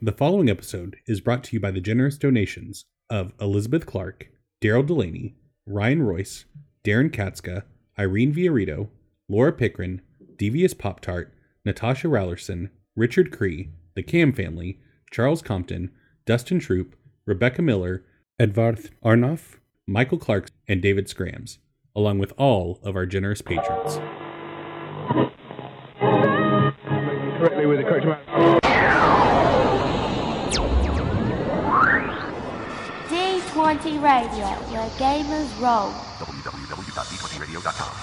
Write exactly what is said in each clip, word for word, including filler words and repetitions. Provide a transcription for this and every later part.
The following episode is brought to you by the generous donations of Elizabeth Clark, Darrell DeLaney, Ryan Royce, Darrin Katzska, Irene Viorritto, Laura Pickrahn, deviouspoptart, Nastasia Raulerson, Richard Cree, The Kamm Family, Charles Compton, Dustin Troupe, Rebekah Miller, Eðvarð Arnór, Michael Clark, and David Scrams, along with all of our generous patrons. Correctly with the correct amount. D twenty Radio, where gamers roll. w w w dot d twenty radio dot com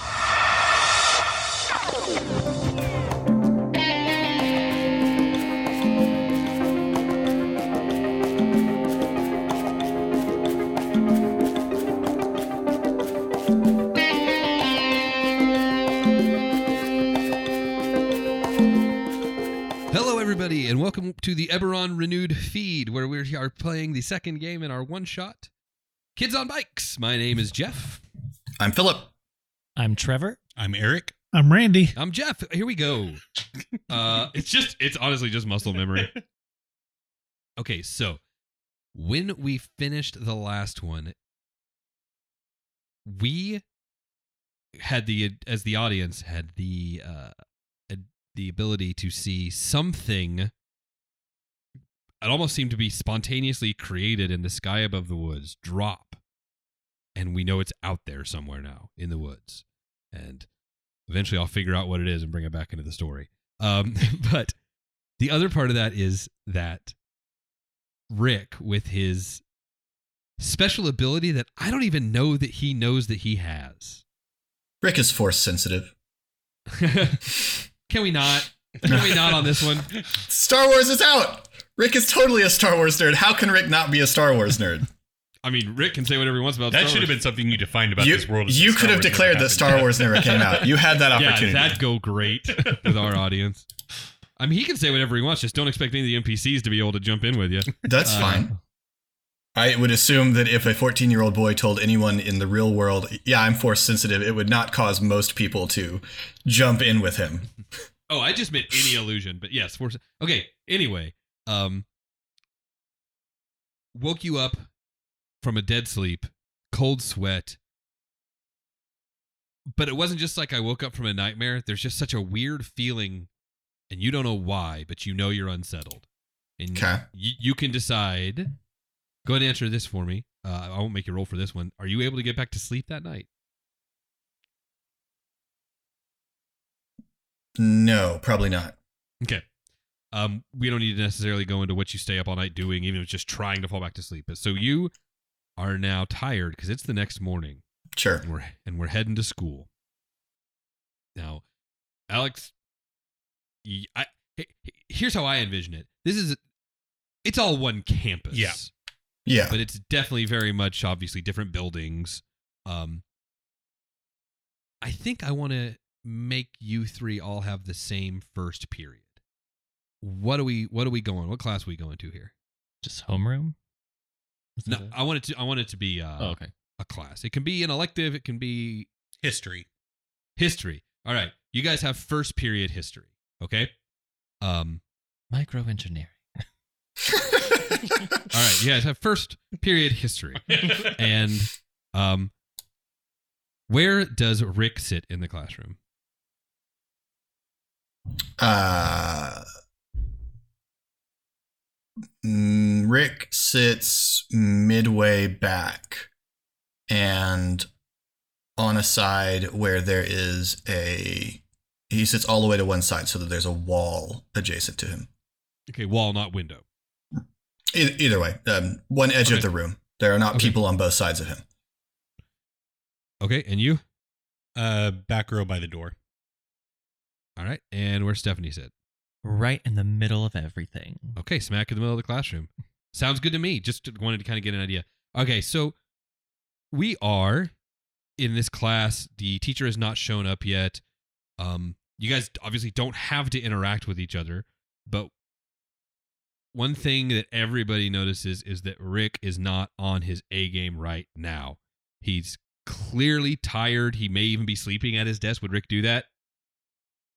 And welcome to the Eberron Renewed Feed, where we are playing the second game in our one-shot, Kids on Bikes. My name is Jeff. I'm Philip. I'm Trevor. I'm Eric. I'm Randy. I'm Jeff. Here we go. Uh, it's just, it's honestly just muscle memory. Okay, so when we finished the last one, we had the, as the audience, had the... Uh, the ability to see something. It almost seemed to be spontaneously created in the sky above the woods drop. And we know it's out there somewhere now in the woods. And eventually I'll figure out what it is and bring it back into the story. Um, but the other part of that is that Rick, with his special ability that I don't even know that he knows that he has. Rick is force sensitive. Can we not? Can we not on this one? Star Wars is out. Rick is totally a Star Wars nerd. How can Rick not be a Star Wars nerd? I mean, Rick can say whatever he wants about Star Wars. That should have been something you defined about you, this world. You could have declared that Star Wars never came out. You had that opportunity. Yeah, that'd go great with our audience. I mean, he can say whatever he wants. Just don't expect any of the N P Cs to be able to jump in with you. That's uh, fine. I would assume that if a fourteen-year-old boy told anyone in the real world, yeah, I'm force-sensitive, it would not cause most people to jump in with him. Oh, I just meant any illusion, but yes. Force. Okay, anyway. Um, woke you up from a dead sleep, cold sweat. But it wasn't just like I woke up from a nightmare. There's just such a weird feeling, and you don't know why, but you know you're unsettled. And okay. you, you can decide... Go ahead and answer this for me. Uh, I won't make you roll for this one. Are you able to get back to sleep that night? No, probably not. Okay. Um, we don't need to necessarily go into what you stay up all night doing, even if it's just trying to fall back to sleep. So you are now tired because it's the next morning. Sure. And we're, and we're heading to school. Now, Alex, I, here's how I envision it. This is, it's all one campus. Yeah. Yeah. But it's definitely very much, obviously, different buildings. Um, I think I want to make you three all have the same first period. What are we What are we going? What class are we going to here? Just homeroom? Is no, I want it to I want it to be uh, oh, okay. a class. It can be an elective. It can be... History. History. All right. You guys have first period history. Okay? Um, Microengineering. All right, you guys have first period history. And um, where does Rick sit in the classroom? Uh, Rick sits midway back and on a side where there is a... He sits all the way to one side so that there's a wall adjacent to him. Okay, wall, not window. Either way, um, one edge okay. of the room. There are not okay. people on both sides of him. Okay, and you? Uh, back row by the door. All right, and where Stephanie sit? Right in the middle of everything. Okay, smack in the middle of the classroom. Sounds good to me. Just wanted to kind of get an idea. Okay, so we are in this class. The teacher has not shown up yet. Um, you guys obviously don't have to interact with each other, but one thing that everybody notices is that Rick is not on his A game right now. He's clearly tired. He may even be sleeping at his desk. Would Rick do that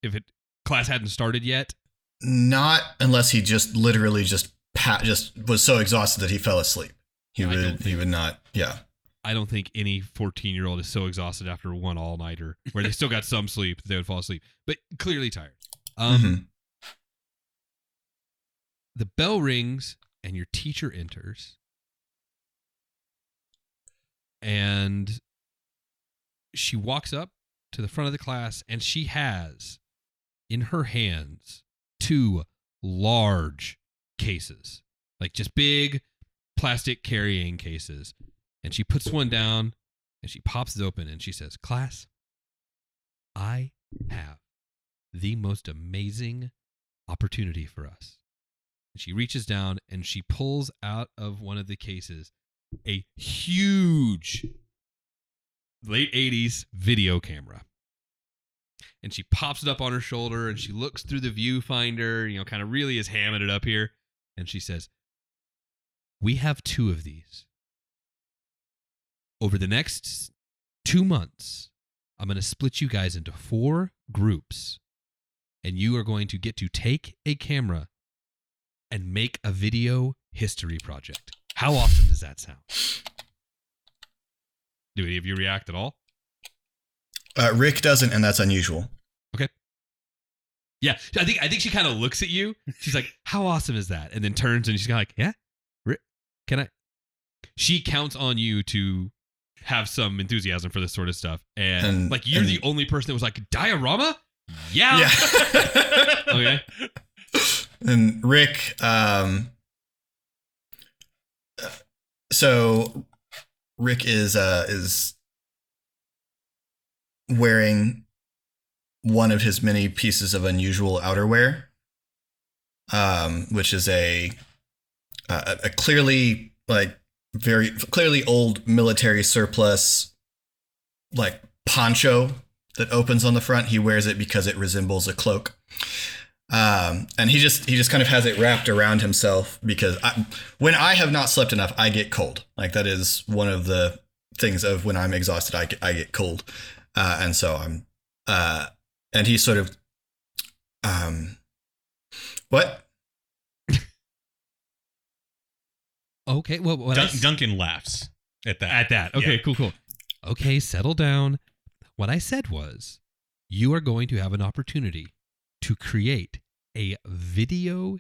if it class hadn't started yet? Not unless he just literally just pa- just was so exhausted that he fell asleep. He yeah, would he would not. Yeah. I don't think any fourteen-year-old is so exhausted after one all-nighter where they still got some sleep, they would fall asleep, but clearly tired. Um, mm-hmm. The bell rings and your teacher enters. And she walks up to the front of the class, and she has in her hands two large cases, like just big plastic carrying cases. And she puts one down and she pops it open and she says, "Class, I have the most amazing opportunity for us." And she reaches down and she pulls out of one of the cases a huge late eighties video camera. And she pops it up on her shoulder and she looks through the viewfinder, you know, kind of really is hamming it up here. And she says, "We have two of these. Over the next two months, I'm going to split you guys into four groups, and you are going to get to take a camera and make a video history project." How awesome does that sound? Do any of you react at all? Uh, Rick doesn't, and that's unusual. Okay. Yeah, I think I think she kind of looks at you. She's like, "How awesome is that?" And then turns and she's kind of like, "Yeah, Rick, can I?" She counts on you to have some enthusiasm for this sort of stuff. And, and like, you're and, the only person that was like, "Diorama? Yeah." yeah. Okay. And Rick, um, so Rick is, uh, is wearing one of his many pieces of unusual outerwear, um, which is a, a, a clearly like, very clearly old military surplus, like poncho that opens on the front. He wears it because it resembles a cloak. Um, and he just, he just kind of has it wrapped around himself because I, when I have not slept enough, I get cold. Like that is one of the things of when I'm exhausted, I get, I get cold. Uh, and so I'm, uh, and he sort of, um, what? Okay, well, what Dun- Duncan laughs at that. At that. Okay, yeah. cool, cool. Okay, settle down. What I said was, you are going to have an opportunity to create a video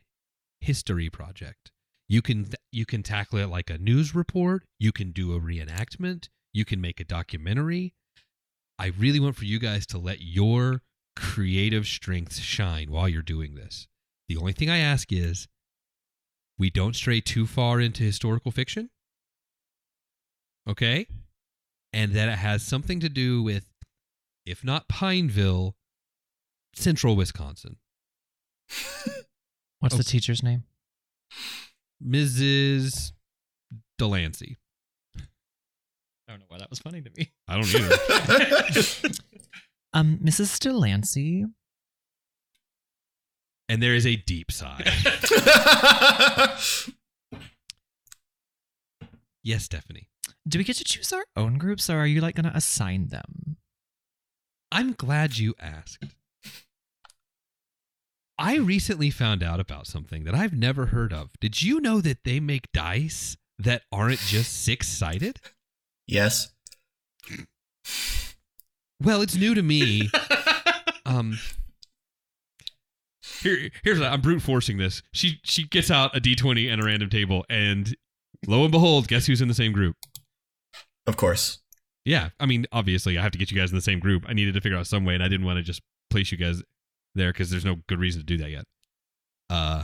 history project. You can th- you can tackle it like a news report. You can do a reenactment. You can make a documentary. I really want for you guys to let your creative strengths shine while you're doing this. The only thing I ask is, we don't stray too far into historical fiction, okay? And that it has something to do with, if not Pineville, central Wisconsin. What's okay. the teacher's name? Missus Delancey. I don't know why that was funny to me. I don't either. um, Missus Delancey... And there is a deep sigh. Yes, Stephanie. Do we get to choose our own groups, or are you like going to assign them? I'm glad you asked. I recently found out about something that I've never heard of. Did you know that they make dice that aren't just six-sided? Yes. Well, it's new to me. um... Here, here's what I'm brute forcing this. She she gets out a D twenty and a random table, and lo and behold, guess who's in the same group? Of course. Yeah, I mean, obviously, I have to get you guys in the same group. I needed to figure out some way, and I didn't want to just place you guys there because there's no good reason to do that yet. Uh,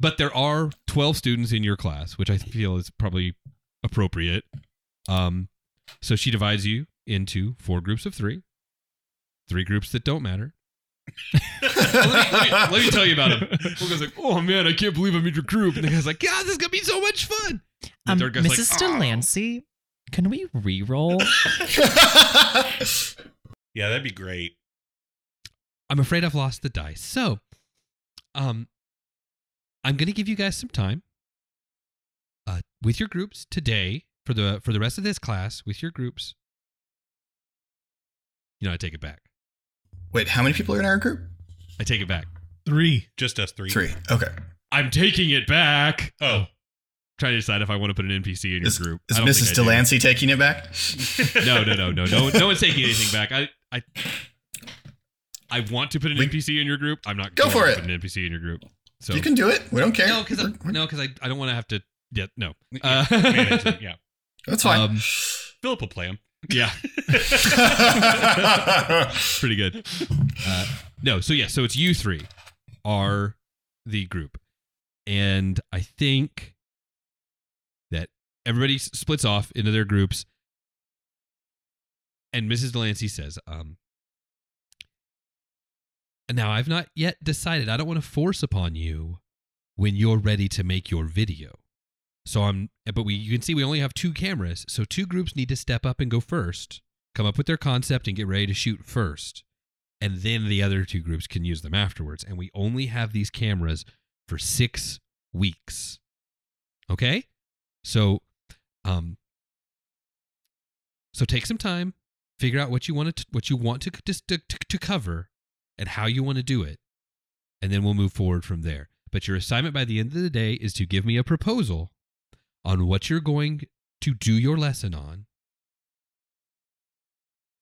but there are twelve students in your class, which I feel is probably appropriate. Um, so she divides you into four groups of three, three groups that don't matter. let, me, let, me, let me tell you about him. One guy's like, "Oh man, I can't believe I'm in your group." And the guy's like, "God, this is gonna be so much fun." Um, Missus Like, Delancey, oh. Can we re-roll? Yeah, that'd be great. I'm afraid I've lost the dice, so um, I'm gonna give you guys some time uh, with your groups today for the for the rest of this class with your groups. You know, I take it back. Wait, how many people are in our group? I take it back. Three. Just us three. Three. Okay. I'm taking it back. Oh. Trying to decide if I want to put an N P C in your is, group. Is Missus Delancey taking it back? No, no, no, no, no. No one's taking anything back. I, I, I want to put an we, N P C in your group. I'm not go going for to it. Put an N P C in your group. So you can do it. We don't care. No, because no, because I, I don't want to have to. Yeah, no. Uh, yeah, manage it, yeah. That's fine. Um, Philip will play him. Yeah. Pretty good. Uh, no, so yeah, so it's you three are the group, and I think that everybody splits off into their groups. And Missus Delancey says, um, now I've not yet decided. I don't want to force upon you when you're ready to make your video. So I'm, but we, you can see we only have two cameras. So two groups need to step up and go first, come up with their concept and get ready to shoot first. And then the other two groups can use them afterwards. And we only have these cameras for six weeks. Okay. So, um, so take some time, figure out what you want to, what you want to, to, to, to cover and how you want to do it. And then we'll move forward from there. But your assignment by the end of the day is to give me a proposal on what you're going to do your lesson on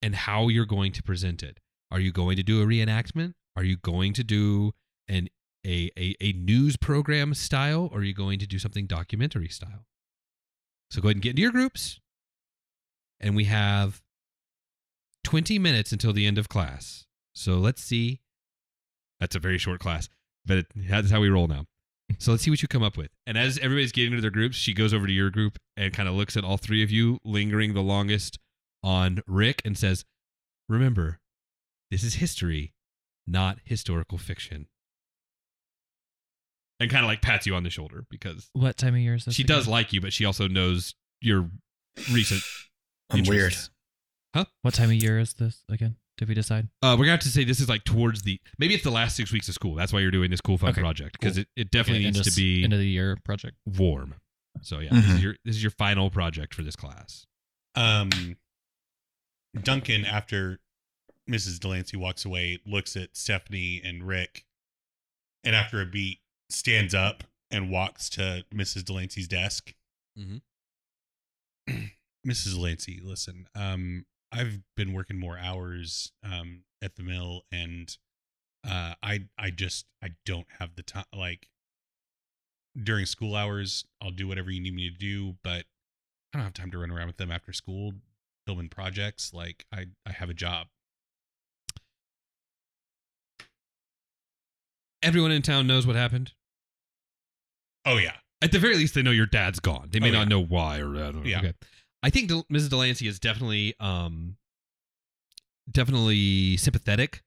and how you're going to present it. Are you going to do a reenactment? Are you going to do an a a, a news program style? Or are you going to do something documentary style? So go ahead and get into your groups. And we have twenty minutes until the end of class. So let's see. That's a very short class, but it, that's how we roll now. So let's see what you come up with. And as everybody's getting into their groups, she goes over to your group and kind of looks at all three of you, lingering the longest on Rick, and says, remember, this is history, not historical fiction. And kind of like pats you on the shoulder because... What time of year is this? She again? Does like you, but she also knows your recent... I'm weird. Huh? What time of year is this again? Did we decide? Uh, we're going to have to say this is like towards the... Maybe it's the last six weeks of school. That's why you're doing this cool fun okay, project. Because cool. it, it definitely okay, needs to be... End of the year project. Warm. So yeah, mm-hmm. this, is your, this is your final project for this class. Um, Duncan, after Missus Delancey walks away, looks at Stephanie and Rick. And after a beat, stands up and walks to Missus Delancey's desk. Mm-hmm. Missus Delancey, listen... Um, I've been working more hours um, at the mill, and uh, I I just I don't have the time. Like during school hours, I'll do whatever you need me to do, but I don't have time to run around with them after school filming projects. Like I I have a job. Everyone in town knows what happened. Oh yeah. At the very least, they know your dad's gone. They may oh, not yeah. know why or I don't know. Yeah. Okay. I think Missus Delancey is definitely, um, definitely sympathetic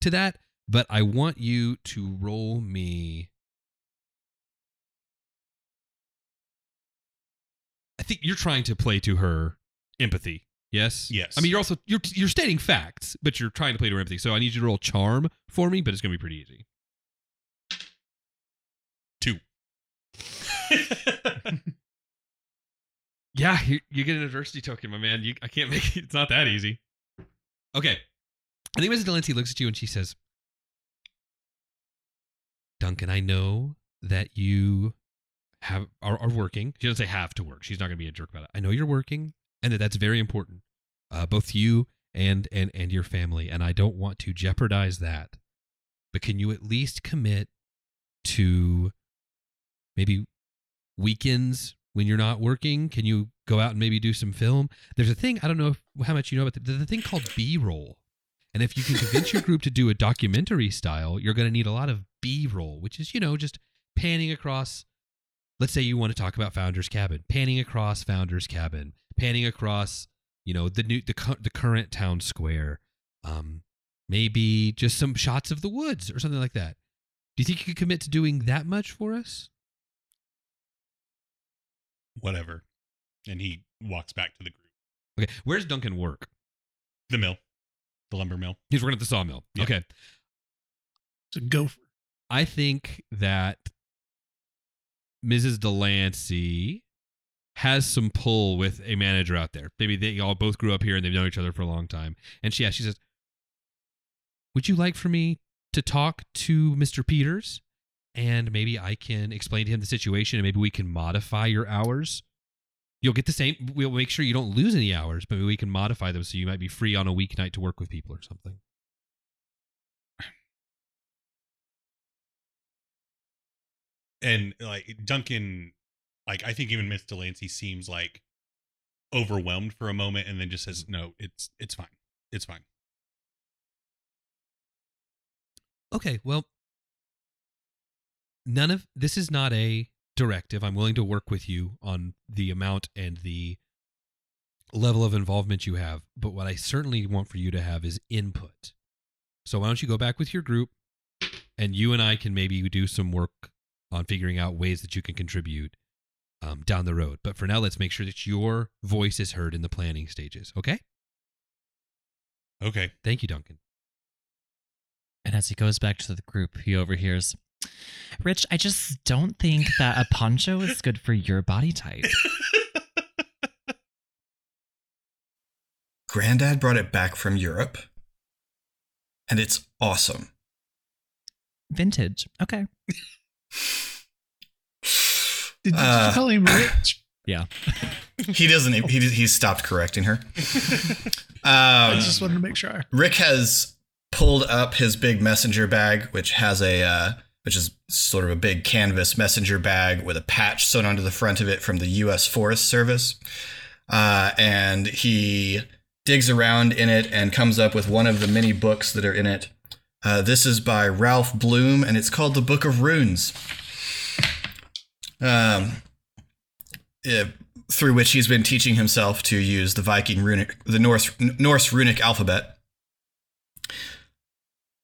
to that, but I want you to roll me. I think you're trying to play to her empathy. Yes. Yes. I mean, you're also you're you're stating facts, but you're trying to play to her empathy. So I need you to roll charm for me, but it's gonna be pretty easy. Two. Yeah, you, you get an adversity token, my man. You, I can't make it. It's not that easy. Okay. I think Missus Delancey looks at you and she says, Duncan, I know that you have are, are working. She doesn't say have to work. She's not going to be a jerk about it. I know you're working and that that's very important, uh, both you and, and, and your family. And I don't want to jeopardize that. But can you at least commit to maybe weekends? When you're not working, can you go out and maybe do some film? There's a thing, I don't know if, how much you know about that, there's a thing called B-roll. And if you can convince your group to do a documentary style, you're going to need a lot of B-roll, which is, you know, just panning across, let's say you want to talk about Founder's Cabin, panning across Founder's Cabin, panning across, you know, the new the, the current town square, um, maybe just some shots of the woods or something like that. Do you think you could commit to doing that much for us? Whatever. And he walks back to the group. Okay. Where's Duncan work? The mill. The lumber mill. He's working at the sawmill. Yeah. Okay. It's a gopher. I think that Missus Delancey has some pull with a manager out there. Maybe they all both grew up here and they've known each other for a long time. And she, yeah, she says, would you like for me to talk to Mister Peters and maybe I can explain to him the situation, and maybe we can modify your hours. You'll get the same. We'll make sure you don't lose any hours, but we can modify them so you might be free on a weeknight to work with people or something. And like Duncan, like I think even Miss Delancey seems like overwhelmed for a moment, and then just says, "No, it's it's fine. It's fine." Okay, well, none of this is not a directive. I'm willing to work with you on the amount and the level of involvement you have, but what I certainly want for you to have is input. So why don't you go back with your group, and you and I can maybe do some work on figuring out ways that you can contribute um, down the road. But for now, let's make sure that your voice is heard in the planning stages. Okay? Okay. Thank you, Duncan. And as he goes back to the group, he overhears, "Rich, I just don't think that a poncho is good for your body type." Granddad brought it back from Europe, and it's awesome. Vintage. Okay. Did you uh, call him Rich? Yeah. He doesn't. He he stopped correcting her. um, I just wanted to make sure. Rick has pulled up his big messenger bag, which has a, uh, which is sort of a big canvas messenger bag with a patch sewn onto the front of it from the U S Forest Service. Uh, and he digs around in it and comes up with one of the many books that are in it. Uh, this is by Ralph Bloom, and it's called The Book of Runes, um, it, through which he's been teaching himself to use the Viking runic, the Norse, Norse runic alphabet.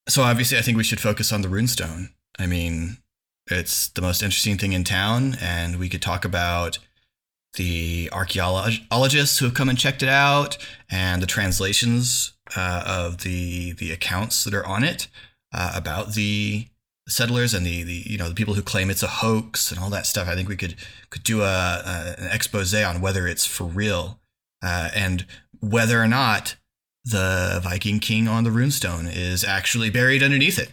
So obviously, I think we should focus on the runestone. I mean, it's the most interesting thing in town, and we could talk about the archaeologists who have come and checked it out, and the translations uh, of the the accounts that are on it uh, about the settlers and the, the you know the people who claim it's a hoax and all that stuff. I think we could could do a, a an expose on whether it's for real uh, and whether or not the Viking king on the runestone is actually buried underneath it.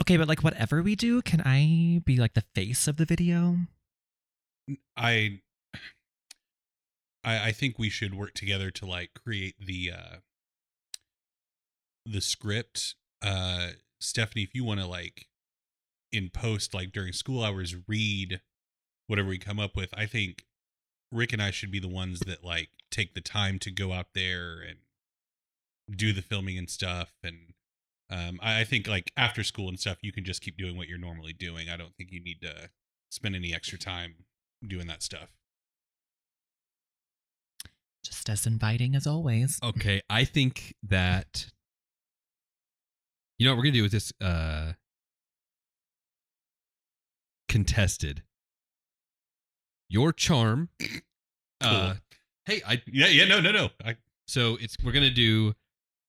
Okay, but like whatever we do, can I be like the face of the video? I, I, I think we should work together to like create the, uh, the script. Uh, Stephanie, if you want to like in post, like during school hours, read whatever we come up with. I think Rick and I should be the ones that like take the time to go out there and do the filming and stuff. And um, I, I think like after school and stuff, you can just keep doing what you're normally doing. I don't think you need to spend any extra time doing that stuff. Just as inviting as always. Okay. I think that, you know what we're going to do with this uh, contested. Your charm. Cool. Uh, hey, I yeah yeah no no no. I, so it's we're gonna do.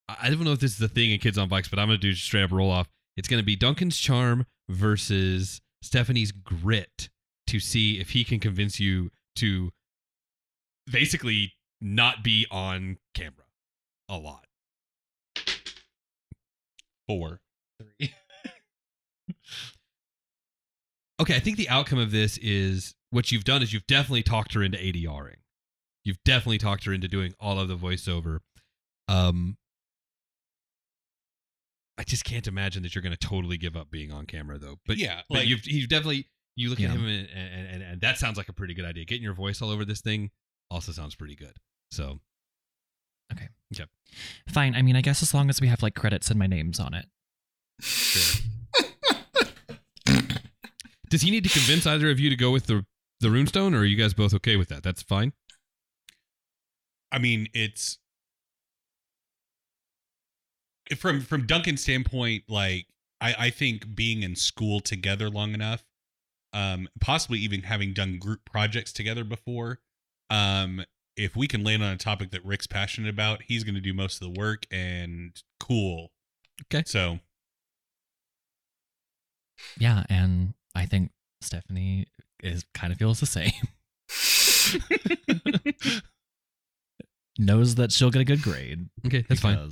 I don't know if this is a thing in Kids on Bikes, but I'm gonna do straight up roll off. It's gonna be Duncan's charm versus Stephanie's grit to see if he can convince you to basically not be on camera a lot. Four, three. Okay, I think the outcome of this is. What you've done is you've definitely talked her into A D R-ing. You've definitely talked her into doing all of the voiceover. Um, I just can't imagine that you're going to totally give up being on camera, though. But yeah, but like, you've, you've definitely, you look yeah. at him and, and, and, and that sounds like a pretty good idea. Getting your voice all over this thing also sounds pretty good. So. Okay. Yep. Fine. I mean, I guess as long as we have like credits and my name's on it. Sure. Does he need to convince either of you to go with the The runestone, or are you guys both okay with that? That's fine. I mean, it's from from Duncan's standpoint. Like, I, I think being in school together long enough, um, possibly even having done group projects together before, um, if we can land on a topic that Rick's passionate about, he's going to do most of the work. And cool. Okay. So. Yeah, and I think Stephanie. Is kind of feels the same. Knows that she'll get a good grade. Okay, that's fine.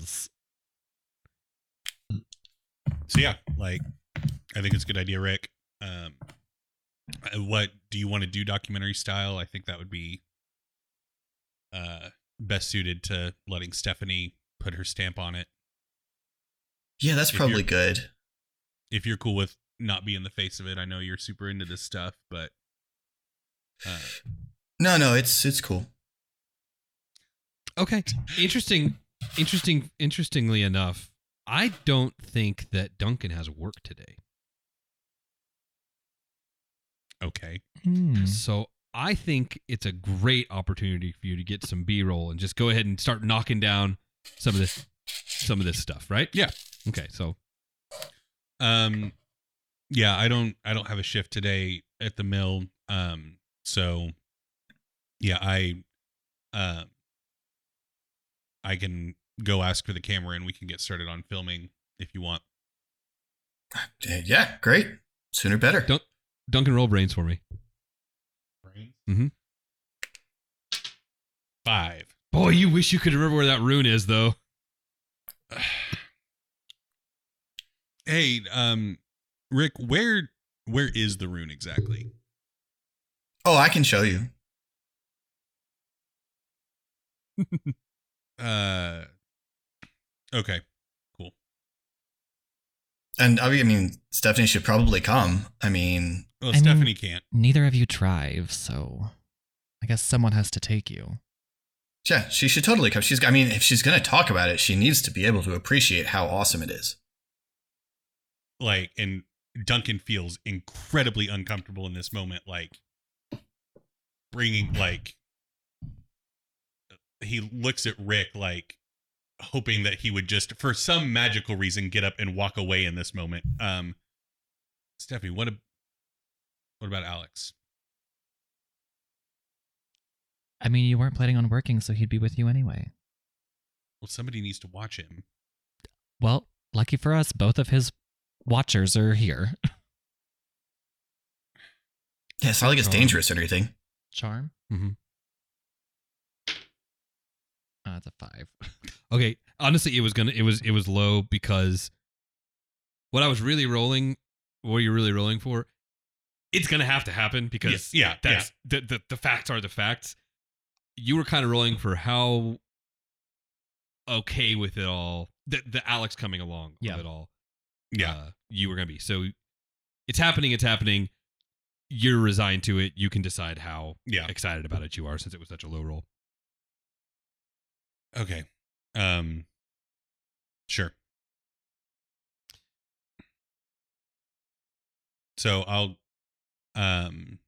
So yeah, like I think it's a good idea, Rick. Um, what do you want to do, documentary style? I think that would be uh, best suited to letting Stephanie put her stamp on it. Yeah, that's if probably good. If you're cool with not being the face of it, I know you're super into this stuff, but uh, no, no, it's it's cool. Okay, interesting, interesting, interestingly enough, I don't think that Duncan has work today. Okay. Hmm. So I think it's a great opportunity for you to get some B-roll and just go ahead and start knocking down some of this, some of this stuff, right? Yeah. Okay. So, um, yeah, I don't, I don't have a shift today at the mill. Um, so yeah, I, um, uh, I can go ask for the camera and we can get started on filming if you want. Yeah. Great. Sooner better. Don't, Duncan, roll brains for me. Brains? Mm-hmm. Five. Boy, you wish you could remember where that rune is, though. Hey, um, Rick, where where is the rune exactly? Oh, I can show you. uh, okay, cool. And I mean, Stephanie should probably come. I mean. Well, I Stephanie mean, can't. Neither of you drive, so I guess someone has to take you. Yeah, she should totally come. She's, I mean, if she's going to talk about it, she needs to be able to appreciate how awesome it is. Like, and Duncan feels incredibly uncomfortable in this moment, like, bringing, like, he looks at Rick, like, hoping that he would just, for some magical reason, get up and walk away in this moment. Um, Stephanie, what a... What about Alex? I mean, you weren't planning on working, so he'd be with you anyway. Well, somebody needs to watch him. Well, lucky for us, both of his watchers are here. Yeah, it's not like it's dangerous or anything. Charm? Mm-hmm. Oh, that's a five. Okay, honestly, it was gonna. It was. It was low because what I was really rolling. What you're really rolling for. It's going to have to happen because yeah, yeah, that's, yeah. The, the, the facts are the facts. You were kind of rolling for how okay with it all, the, the Alex coming along yeah. of it all. Yeah. Uh, you were going to be. So it's happening, it's happening. You're resigned to it. You can decide how yeah. excited about it you are since it was such a low roll. Okay. Um. Sure. So I'll Um,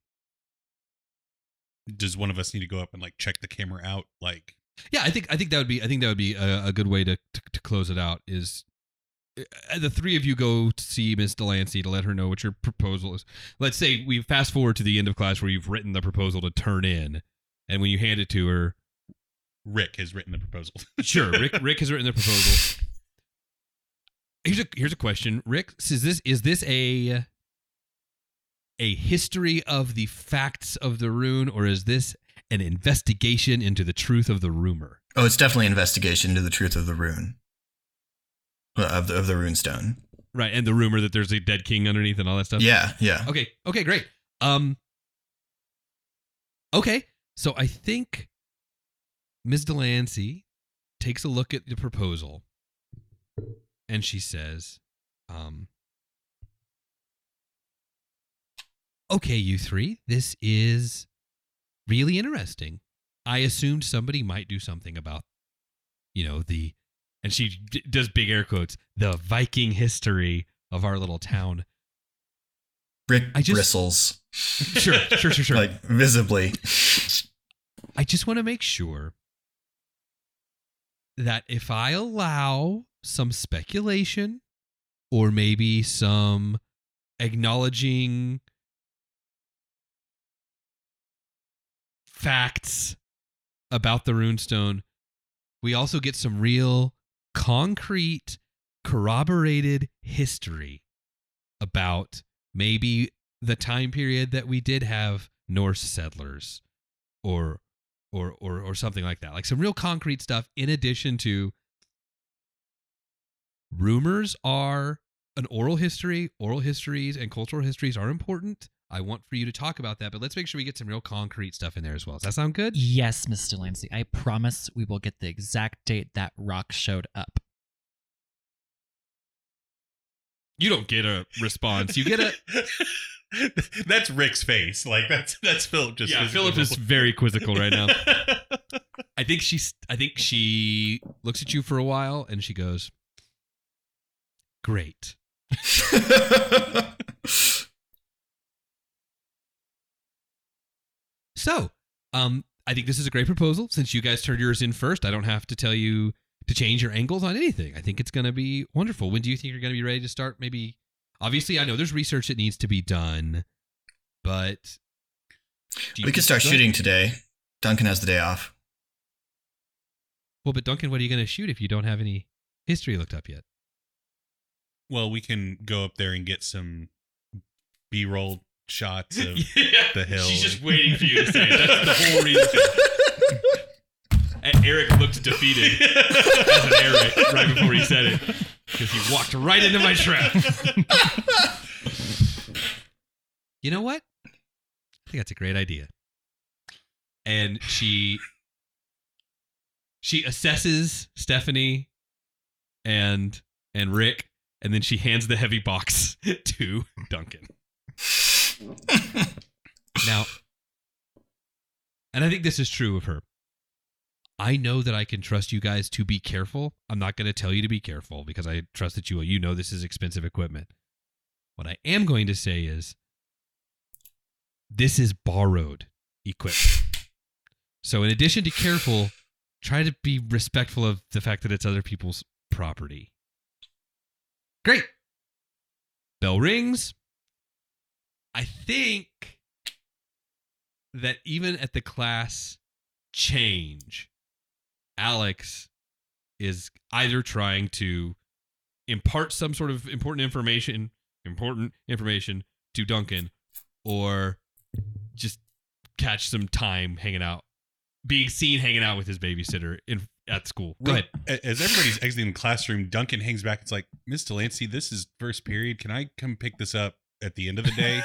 does one of us need to go up and like check the camera out? Like, yeah, I think I think that would be I think that would be a, a good way to, to to close it out. Is uh, the three of you go to see Miss Delancey to let her know what your proposal is. Let's say we fast forward to the end of class where you've written the proposal to turn in, and when you hand it to her, Rick has written the proposal. Sure, Rick Rick has written the proposal. Here's a here's a question, Rick. Is this is this a A history of the facts of the rune, or is this an investigation into the truth of the rumor? Oh, it's definitely an investigation into the truth of the rune, uh, of the of the runestone, right? And the rumor that there's a dead king underneath and all that stuff. Yeah, yeah. Okay, okay, great. Um, okay, so I think Miz Delancey takes a look at the proposal, and she says, um. Okay, you three, this is really interesting. I assumed somebody might do something about, you know, the, and she d- does big air quotes, the Viking history of our little town. Rick I just, bristles. Sure, sure, sure, sure. Like, visibly. I just want to make sure that if I allow some speculation or maybe some acknowledging facts about the runestone, we also get some real concrete corroborated history about maybe the time period that we did have Norse settlers or or or or something like that, like some real concrete stuff in addition to rumors are an oral history. Oral histories and cultural histories are important. I want for you to talk about that, but let's make sure we get some real concrete stuff in there as well. Does that sound good? Yes, Miss Delancey. I promise we will get the exact date that Rock showed up. You don't get a response. You get a... That's Rick's face. Like, that's that's Philip just... Yeah, Philip is very quizzical right now. I think she's, I think she looks at you for a while and she goes, great. So, um, I think this is a great proposal. Since you guys turned yours in first, I don't have to tell you to change your angles on anything. I think it's going to be wonderful. When do you think you're going to be ready to start? Maybe, obviously, I know there's research that needs to be done, but... We could start shooting today. Duncan has the day off. Well, but Duncan, what are you going to shoot if you don't have any history looked up yet? Well, we can go up there and get some B-roll shots of yeah. the hill. She's just waiting for you to say it. That's the whole reason. Eric looked defeated as an Eric right before he said it because he walked right into my trap. You know what? I think that's a great idea. And she she assesses Stephanie and and Rick, and then she hands the heavy box to Duncan. Now, and I think this is true of her. I know that I can trust you guys to be careful. I'm not going to tell you to be careful because I trust that you will. You know this is expensive equipment. What I am going to say is this is borrowed equipment. So in addition to careful, try to be respectful of the fact that it's other people's property. Great. Bell rings. I think that even at the class change, Alex is either trying to impart some sort of important information, important information to Duncan, or just catch some time hanging out, being seen hanging out with his babysitter in at school. Go ahead. As everybody's exiting the classroom, Duncan hangs back. It's like, Miss Delancey, this is first period. Can I come pick this up at the end of the day?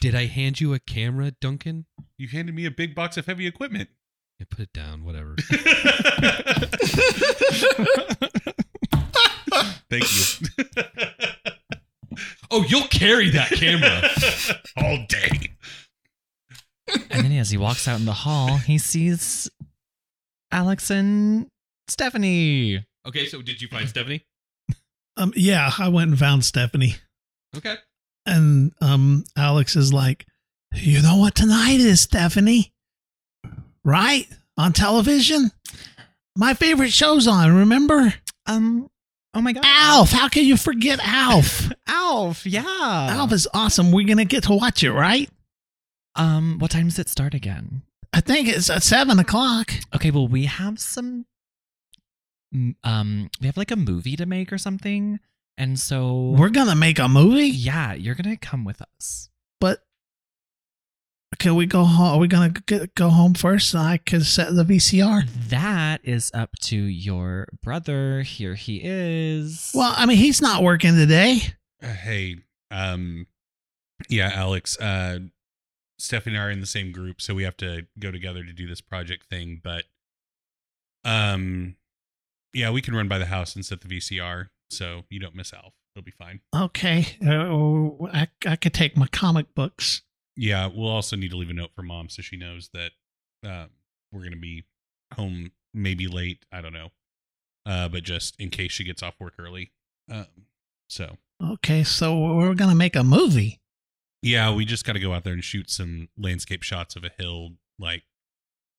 Did I hand you a camera, Duncan? You handed me a big box of heavy equipment. Yeah, put it down, whatever. Thank you. Oh, you'll carry that camera all day. And then as he walks out in the hall, he sees Alex and Stephanie. Okay, so did you find Stephanie? Um, yeah, I went and found Stephanie. Okay. And um, Alex is like, you know what tonight is, Stephanie? Right? On television? My favorite show's on, remember? Um, oh my God. Alf! How can you forget Alf? Alf, yeah. Alf is awesome. We're going to get to watch it, right? Um, what time does it start again? I think it's at seven o'clock. Okay, well, we have some... Um, we have like a movie to make or something. And so we're gonna make a movie? Yeah, you're gonna come with us. But can we go home? Are we gonna get, go home first and I can set the V C R? That is up to your brother. Here he is. Well, I mean, he's not working today. Uh, hey, um, yeah, Alex, uh, Stephanie and I are in the same group, so we have to go together to do this project thing. But, um, yeah, we can run by the house and set the V C R. So you don't miss Alf. It'll be fine. Okay. Uh, I, I could take my comic books. Yeah. We'll also need to leave a note for mom so she knows that uh, we're going to be home maybe late. I don't know. Uh, but just in case she gets off work early. Um, so. Okay. So we're going to make a movie. Yeah. We just got to go out there and shoot some landscape shots of a hill. Like,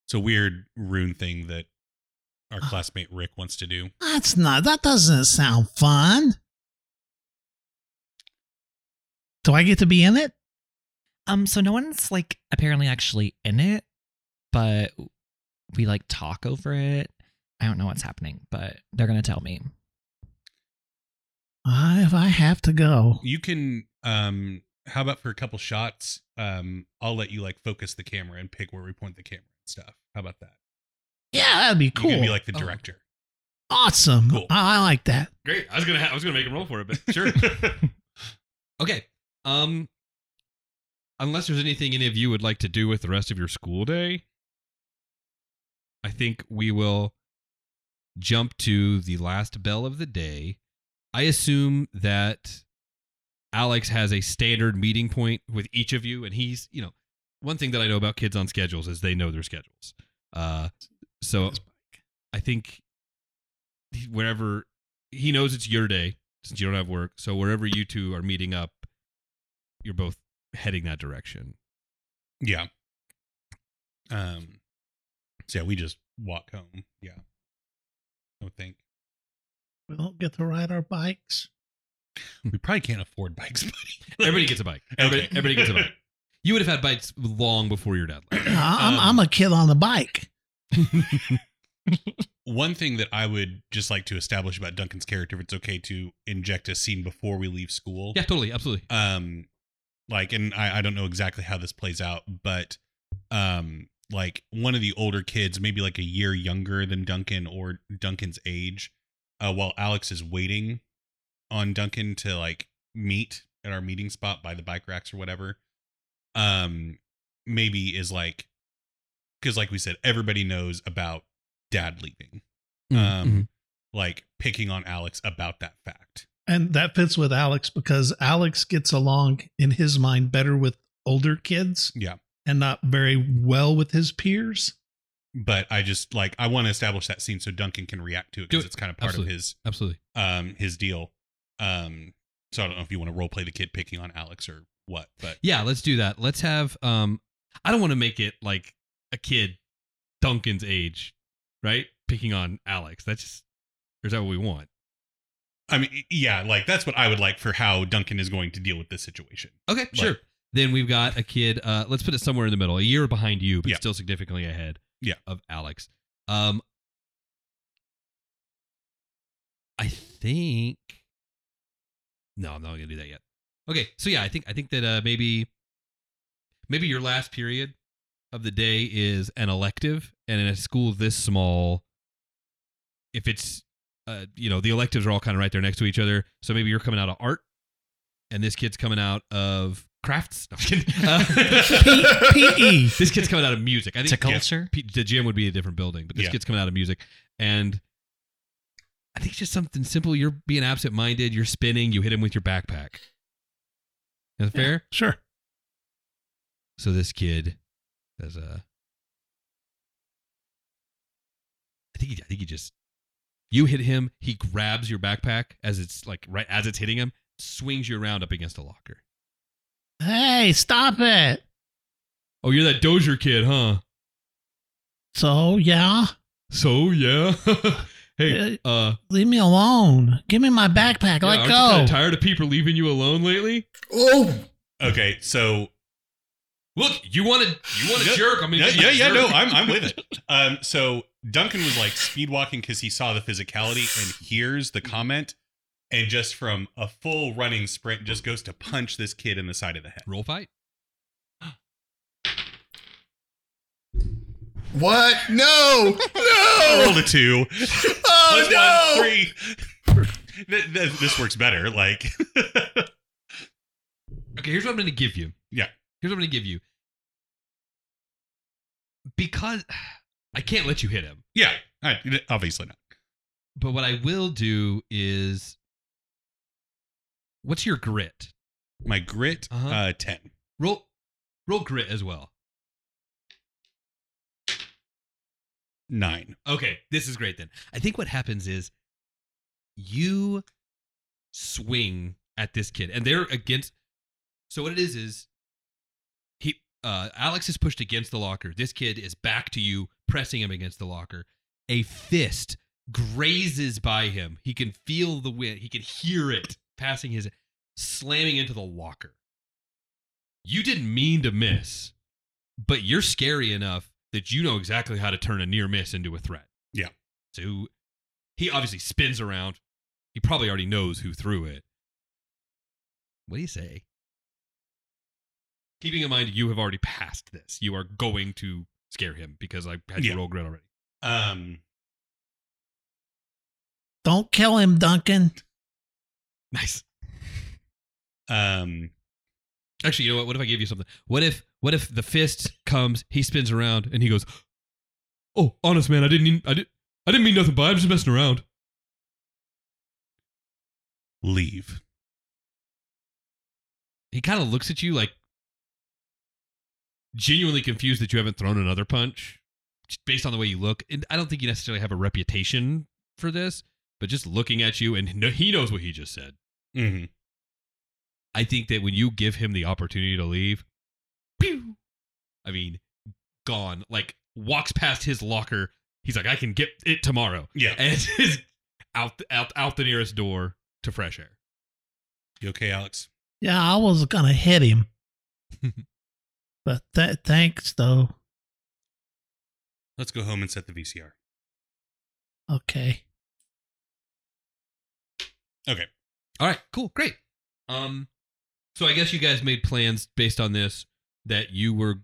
it's a weird rune thing that our classmate Rick wants to do. That's not, that doesn't sound fun. Do I get to be in it? Um, so no one's like apparently actually in it, but we like talk over it. I don't know what's happening, but they're going to tell me. Uh, if I have to go. You can, um, how about for a couple shots? Um, I'll let you like focus the camera and pick where we point the camera and stuff. How about that? Yeah, that'd be cool. You can be like the director. Awesome. Cool. I, I like that. Great. I was gonna ha- I was gonna make him roll for it, but sure. Okay. Um, unless there's anything any of you would like to do with the rest of your school day, I think we will jump to the last bell of the day. I assume that Alex has a standard meeting point with each of you, and he's, you know, one thing that I know about kids on schedules is they know their schedules. Uh, so I think wherever he knows it's your day, since you don't have work, so wherever you two are meeting up, you're both heading that direction. Yeah. Um. So yeah, we just walk home. Yeah. I would think. We don't get to ride our bikes. We probably can't afford bikes, buddy. Everybody gets a bike. Everybody, everybody gets a bike. You would have had bikes long before your dad left. I'm, um, I'm a kid on the bike. One thing that I would just like to establish about Duncan's character, if it's okay to inject a scene before we leave school. Yeah, totally. Absolutely. Um, like, and I, I don't know exactly how this plays out, but um, like one of the older kids, maybe like a year younger than Duncan or Duncan's age, uh, while Alex is waiting on Duncan to like meet at our meeting spot by the bike racks or whatever, um, maybe is like, because like we said, everybody knows about dad leaving, um, mm-hmm. like picking on Alex about that fact. And that fits with Alex because Alex gets along in his mind better with older kids. Yeah. And not very well with his peers. But I just like, I want to establish that scene so Duncan can react to it because it's kind of part absolutely. of his, absolutely. um, his deal. Um, so I don't know if you want to role play the kid picking on Alex or what, but yeah, let's do that. Let's have, um, I don't want to make it like a kid Duncan's age, right? Picking on Alex. That's just, or is that what we want? I mean, yeah, like that's what I would like for how Duncan is going to deal with this situation. Okay, like, sure. Then we've got a kid, uh, let's put it somewhere in the middle, a year behind you, but yeah. still significantly ahead yeah. of Alex. Um, I think, no, I'm not going to do that yet. Okay, so yeah, I think I think that uh, maybe maybe your last period of the day is an elective, and in a school this small, if it's, uh, you know, the electives are all kind of right there next to each other, so maybe you're coming out of art, and this kid's coming out of crafts. No, uh, P E. This kid's coming out of music. I think it's a culture. Yeah, P- the gym would be a different building, but this yeah. kid's coming out of music. And I think it's just something simple. You're being absent-minded. You're spinning. You hit him with your backpack. Is that yeah, fair? Sure. So this kid does a... I think he, I think he just... You hit him. He grabs your backpack as it's like right as it's hitting him. Swings you around up against a locker. Hey, stop it. Oh, you're that Dozier kid, huh? So, yeah. So, yeah. Hey, uh, uh, leave me alone. Give me my backpack. Yeah, let aren't go. You kind of tired of people leaving you alone lately? Oh. Okay, so look, you want to you want to jerk. I mean, yeah, yeah, yeah, no, I'm I'm with it. Um, so Duncan was like speed walking because he saw the physicality and hears the comment. And just from a full running sprint, just goes to punch this kid in the side of the head. Roll fight. What? No! No! I rolled a two. Oh, no! One, three. This works better. Like, okay, here's what I'm going to give you. Yeah. Here's what I'm going to give you. Because I can't let you hit him. Yeah. I, obviously not. But what I will do is... What's your grit? My grit, uh-huh. uh, ten. Roll, roll grit as well. Nine. Okay, this is great then. I think what happens is you swing at this kid, and they're against. So what it is is he, uh, Alex is pushed against the locker. This kid is back to you, pressing him against the locker. A fist grazes by him. He can feel the wind. He can hear it. Passing his, slamming into the locker. You didn't mean to miss, but you're scary enough that you know exactly how to turn a near miss into a threat. Yeah. So he obviously spins around. He probably already knows who threw it. What do you say? Keeping in mind you have already passed this. You are going to scare him because I had yeah. you roll grit already. Um. Don't kill him, Duncan. Nice. Um, actually, you know what? What if I give you something? What if, what if the fist comes, he spins around, and he goes, "Oh, honest man, I didn't, mean, I didn't, I didn't mean nothing by it. I'm just messing around." Leave. He kind of looks at you like genuinely confused that you haven't thrown another punch, just based on the way you look. And I don't think you necessarily have a reputation for this, but just looking at you, and no, he knows what he just said. Mm-hmm. I think that when you give him the opportunity to leave, pew, I mean, gone. Like, walks past his locker. He's like, "I can get it tomorrow." Yeah. And is out, out, out the nearest door to fresh air. You okay, Alex? Yeah, I was going to hit him. But th- thanks, though. Let's go home and set the V C R. Okay. Okay. All right, cool, great. Um, so I guess you guys made plans based on this that you were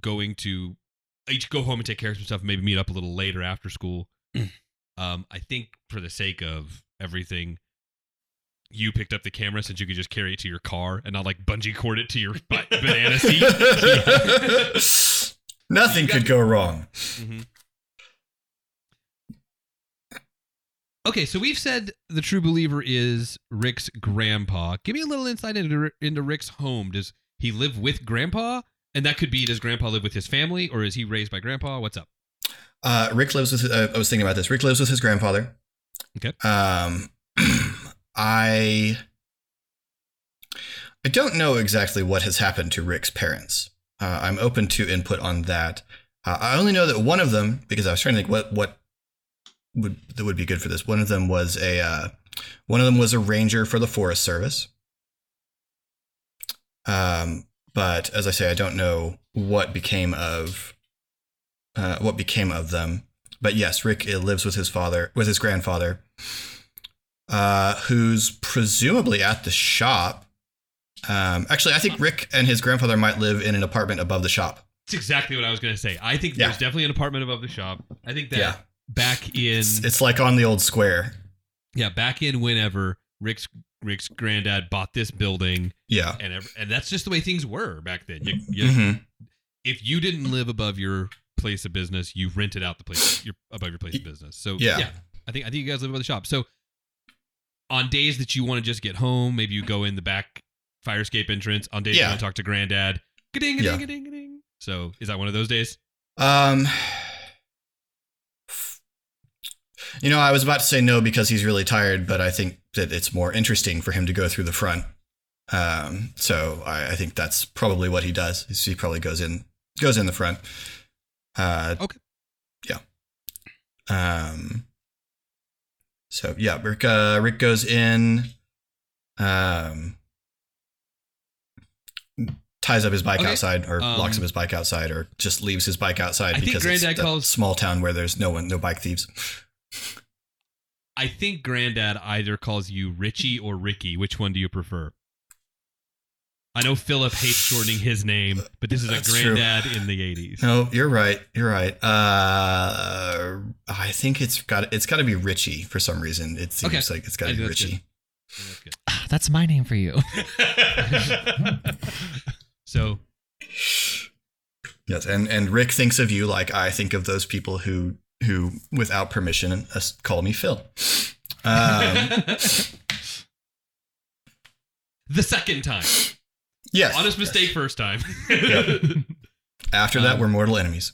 going to each go home and take care of some stuff, maybe meet up a little later after school. um, I think for the sake of everything, you picked up the camera since you could just carry it to your car and not like bungee cord it to your ba- banana seat. Nothing could go wrong. Mm-hmm. Okay, so we've said the true believer is Rick's grandpa. Give me a little insight into into Rick's home. Does he live with grandpa? And that could be, does grandpa live with his family, or is he raised by grandpa? What's up? Uh, Rick lives with, uh, I was thinking about this. Rick lives with his grandfather. Okay. Um, I, I don't know exactly what has happened to Rick's parents. Uh, I'm open to input on that. Uh, I only know that one of them, because I was trying to think what, what, would that would be good for this. One of them was a uh, one of them was a ranger for the Forest Service. Um, but as I say, I don't know what became of uh, what became of them. But yes, Rick lives with his father, with his grandfather, uh, who's presumably at the shop. Um, actually, I think Rick and his grandfather might live in an apartment above the shop. That's exactly what I was going to say. I think yeah. there's definitely an apartment above the shop. I think that. Yeah. Back in, it's, it's like on the old square. Yeah, back in whenever Rick's Rick's granddad bought this building. Yeah, and every, and that's just the way things were back then. You, you, mm-hmm. If you didn't live above your place of business, you rented out the place your, above your place of business. So yeah. yeah, I think I think you guys live above the shop. So on days that you want to just get home, maybe you go in the back fire escape entrance. On days yeah. you want to talk to granddad, ga-ding, ga-ding, yeah. ga-ding, ga-ding. So is that one of those days? Um. You know, I was about to say no because he's really tired, but I think that it's more interesting for him to go through the front. Um, so I, I think that's probably what he does. He probably goes in, goes in the front. Uh, okay. Yeah. Um. So yeah, Rick. Uh, Rick goes in. Um. Ties up his bike okay. outside, or um, locks up his bike outside, or just leaves his bike outside I because it's a calls- small town where there's no one, no bike thieves. I think Granddad either calls you Richie or Ricky. Which one do you prefer? I know Philip hates shortening his name, but this is That's a Granddad true. In the eighties. No, you're right. You're right. Uh, I think it's got it's got to be Richie for some reason. It seems okay. like it's got to be Richie. Good. That's, good. Ah, that's my name for you. So, yes, and and Rick thinks of you like I think of those people who. who, without permission, uh, call me Phil. Um, the second time. Yes. Honest mistake yes. first time. Yep. After that, um, we're mortal enemies.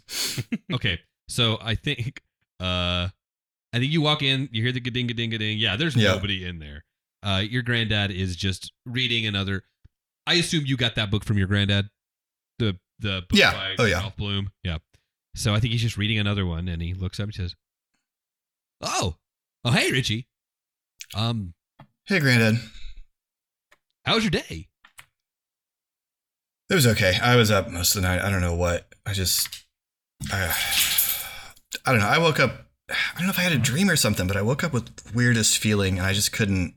Okay. So I think uh, I think you walk in, you hear the ga-ding, ga-ding, ga-ding. Yeah, there's yep. nobody in there. Uh, your granddad is just reading another. I assume you got that book from your granddad? The, the book yeah. by oh, yeah. Ralph Bloom? Yeah. So I think he's just reading another one, and he looks up and says, "Oh, oh, hey, Richie. Um, hey, Granddad. How was your day?" It was okay. I was up most of the night. I don't know what. I just, I, I don't know. I woke up. I don't know if I had a dream or something, but I woke up with the weirdest feeling, and I just couldn't.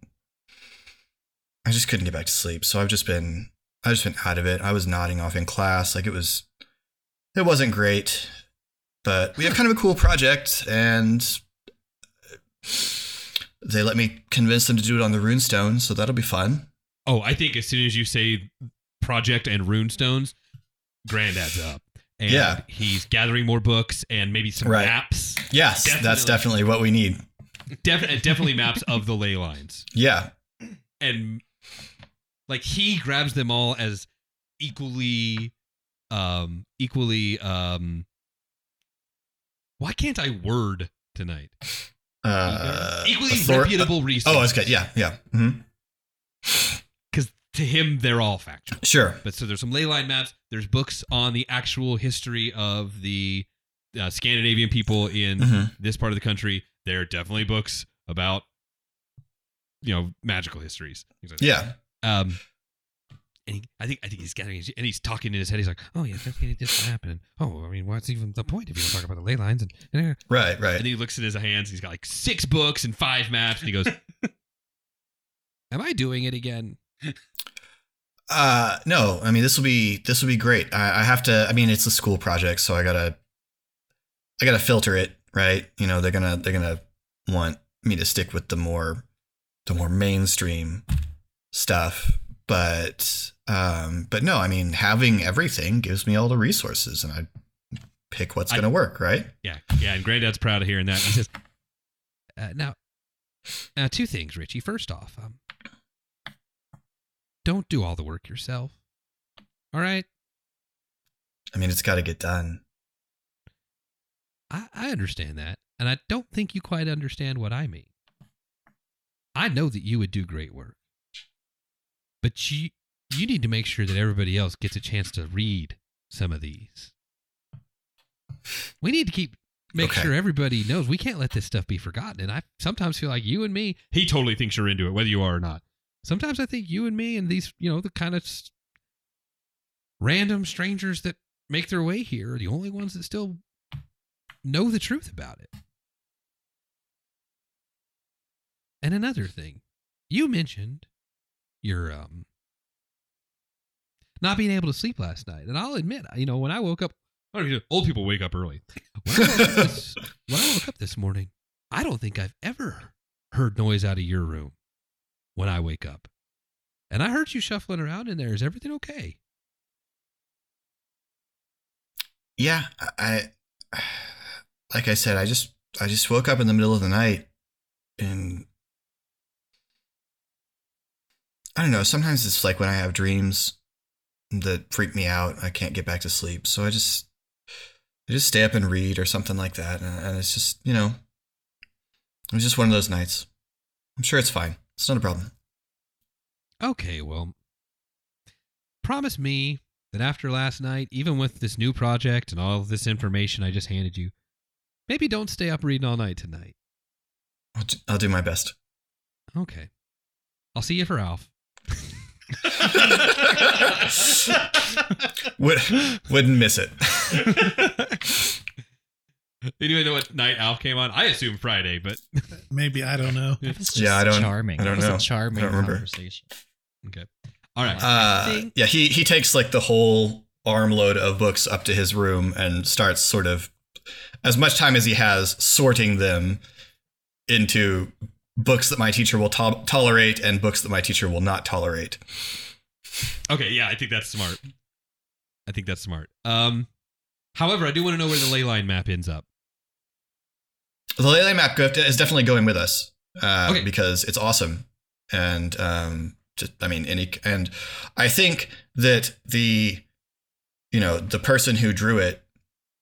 I just couldn't get back to sleep. So I've just been, I've just been out of it. I was nodding off in class, like it was. It wasn't great. But we have kind of a cool project, and They let me convince them to do it on the runestone, so that'll be fun. Oh, I think as soon as you say project and runestones, Grandad's up. And yeah. He's gathering more books and maybe some right. maps. Yes, definitely. That's definitely what we need. Def- definitely maps of the ley lines. Yeah. And like he grabs them all as equally, um, equally, um, why can't I word tonight? Uh, equally author- reputable resources. Oh, that's good. Yeah, yeah. Mm-hmm. Because to him, they're all factual. Sure. But so there's some ley line maps. There's books on the actual history of the uh, Scandinavian people in mm-hmm. this part of the country. There are definitely books about, you know, magical histories. Things like that. Yeah. Um, and he, I think I think he's gathering, and he's talking in his head. He's like, "Oh yeah, definitely this happened. Oh, I mean, what's even the point if you don't talk about the ley lines?" And, and right, right. And he looks at his hands. He's got like six books and five maps, and he goes, "Am I doing it again?" Uh, no. I mean, this will be this will be great. I, I have to. I mean, it's a school project, so I gotta, I gotta filter it, right? You know, they're gonna they're gonna want me to stick with the more, the more mainstream stuff, but um, but no, I mean, having everything gives me all the resources, and I pick what's going to work, right? Yeah, yeah. And Granddad's proud of hearing that. He says, uh, "Now, uh, two things, Richie. First off, um, don't do all the work yourself. All right. I mean, it's got to get done. I, I understand that, and I don't think you quite understand what I mean. I know that you would do great work. But you you need to make sure that everybody else gets a chance to read some of these. We need to keep make okay. sure everybody knows. We can't let this stuff be forgotten. And I sometimes feel like you and me." He totally thinks you're into it, whether you are or not. "Sometimes I think you and me and these, you know, the kind of random strangers that make their way here are the only ones that still know the truth about it. And another thing, you mentioned You're um, not being able to sleep last night. And I'll admit, you know, when I woke up, old people wake up early. When I woke up, this, when I woke up this morning, I don't think I've ever heard noise out of your room when I wake up. And I heard you shuffling around in there. Is everything okay?" Yeah, I, I like I said, I just, I just woke up in the middle of the night, and I don't know, sometimes it's like when I have dreams that freak me out, I can't get back to sleep. So I just I just stay up and read or something like that. And, and it's just, you know, it was just one of those nights. I'm sure it's fine. It's not a problem. "Okay, well, promise me that after last night, even with this new project and all this information I just handed you, maybe don't stay up reading all night tonight." I'll do, I'll do my best. "Okay. I'll see you for Alf." Would, wouldn't miss it. Anyway, know what night Alf came on? I assume Friday, but maybe I don't know. It was just yeah, I don't. Charming. I don't it was know. A charming I don't conversation. Okay. All right. Uh, yeah, he he takes like the whole armload of books up to his room and starts sort of, as much time as he has, sorting them into books that my teacher will to- tolerate and books that my teacher will not tolerate. Okay, yeah, I think that's smart. I think that's smart. Um, however, I do want to know where the ley line map ends up. The ley line map is definitely going with us uh, okay. because it's awesome. And um, just, I mean, any, and I think that the, you know, the person who drew it,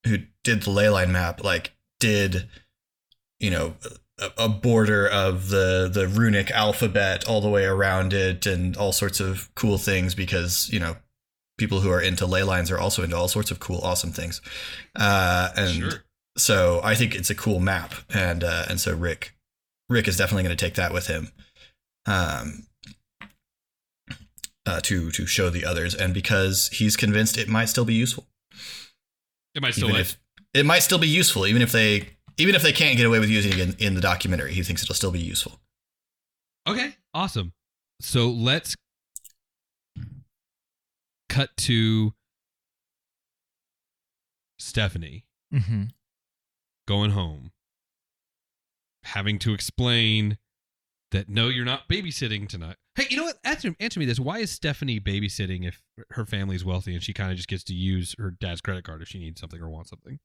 who did the ley line map, like did, you know, a border of the, the runic alphabet all the way around it and all sorts of cool things because, you know, people who are into ley lines are also into all sorts of cool, awesome things. Uh, and sure. so I think it's a cool map. And, uh, and so Rick, Rick is definitely going to take that with him, um, uh, to, to show the others. And because he's convinced it might still be useful. It might still, if, it might still be useful. Even if they, Even if they can't get away with using it in, in the documentary, he thinks it'll still be useful. Okay, awesome. So let's cut to Stephanie mm-hmm. going home. having to explain that, no, you're not babysitting tonight. Hey, you know what? Answer, answer me this. Why is Stephanie babysitting if her family's wealthy and she kind of just gets to use her dad's credit card if she needs something or wants something?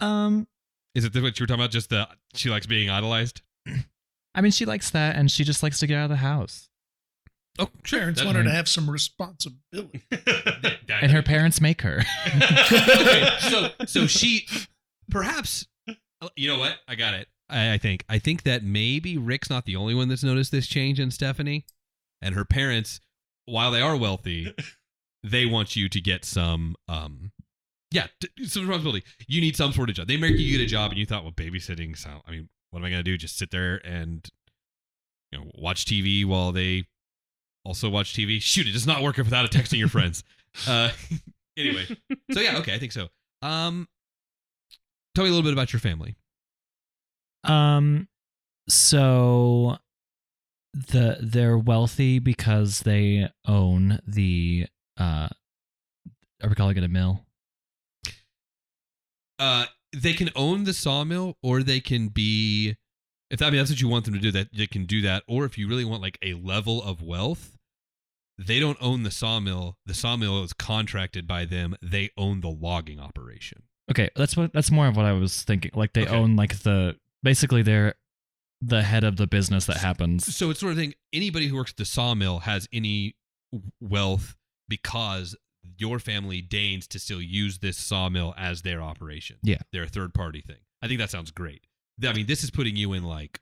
Um, Is it what you were talking about? Just the she likes being idolized? I mean, she likes that, and she just likes to get out of the house. Oh, sure. Parents want her to have some responsibility. that, that, and her parents make her. Okay, so, so she, perhaps, you know what? I got it. I, I think. I think that maybe Rick's not the only one that's noticed this change in Stephanie. And her parents, while they are wealthy, they want you to get some, um, yeah, some responsibility. You need some sort of job. They make you get a job, and you thought, well, babysitting sound, I mean, what am I going to do? Just sit there and, you know, watch T V while they also watch T V? Shoot, it does not work without texting your friends. Uh, anyway. So, yeah, okay, I think so. Um, tell me a little bit about your family. Um, so the they're wealthy because they own the, uh, are we calling it a mill? Uh, they can own the sawmill, or they can be, if that, I mean, that's what you want them to do, that they can do that. Or if you really want like a level of wealth, they don't own the sawmill. The sawmill is contracted by them. They own the logging operation. Okay. That's what, that's more of what I was thinking. Like they okay. own like the, basically they're the head of the business that happens. So it's sort of thing. Anybody who works at the sawmill has any wealth because your family deigns to still use this sawmill as their operation. Yeah. They're a third party thing. I think that sounds great. I mean, this is putting you in like,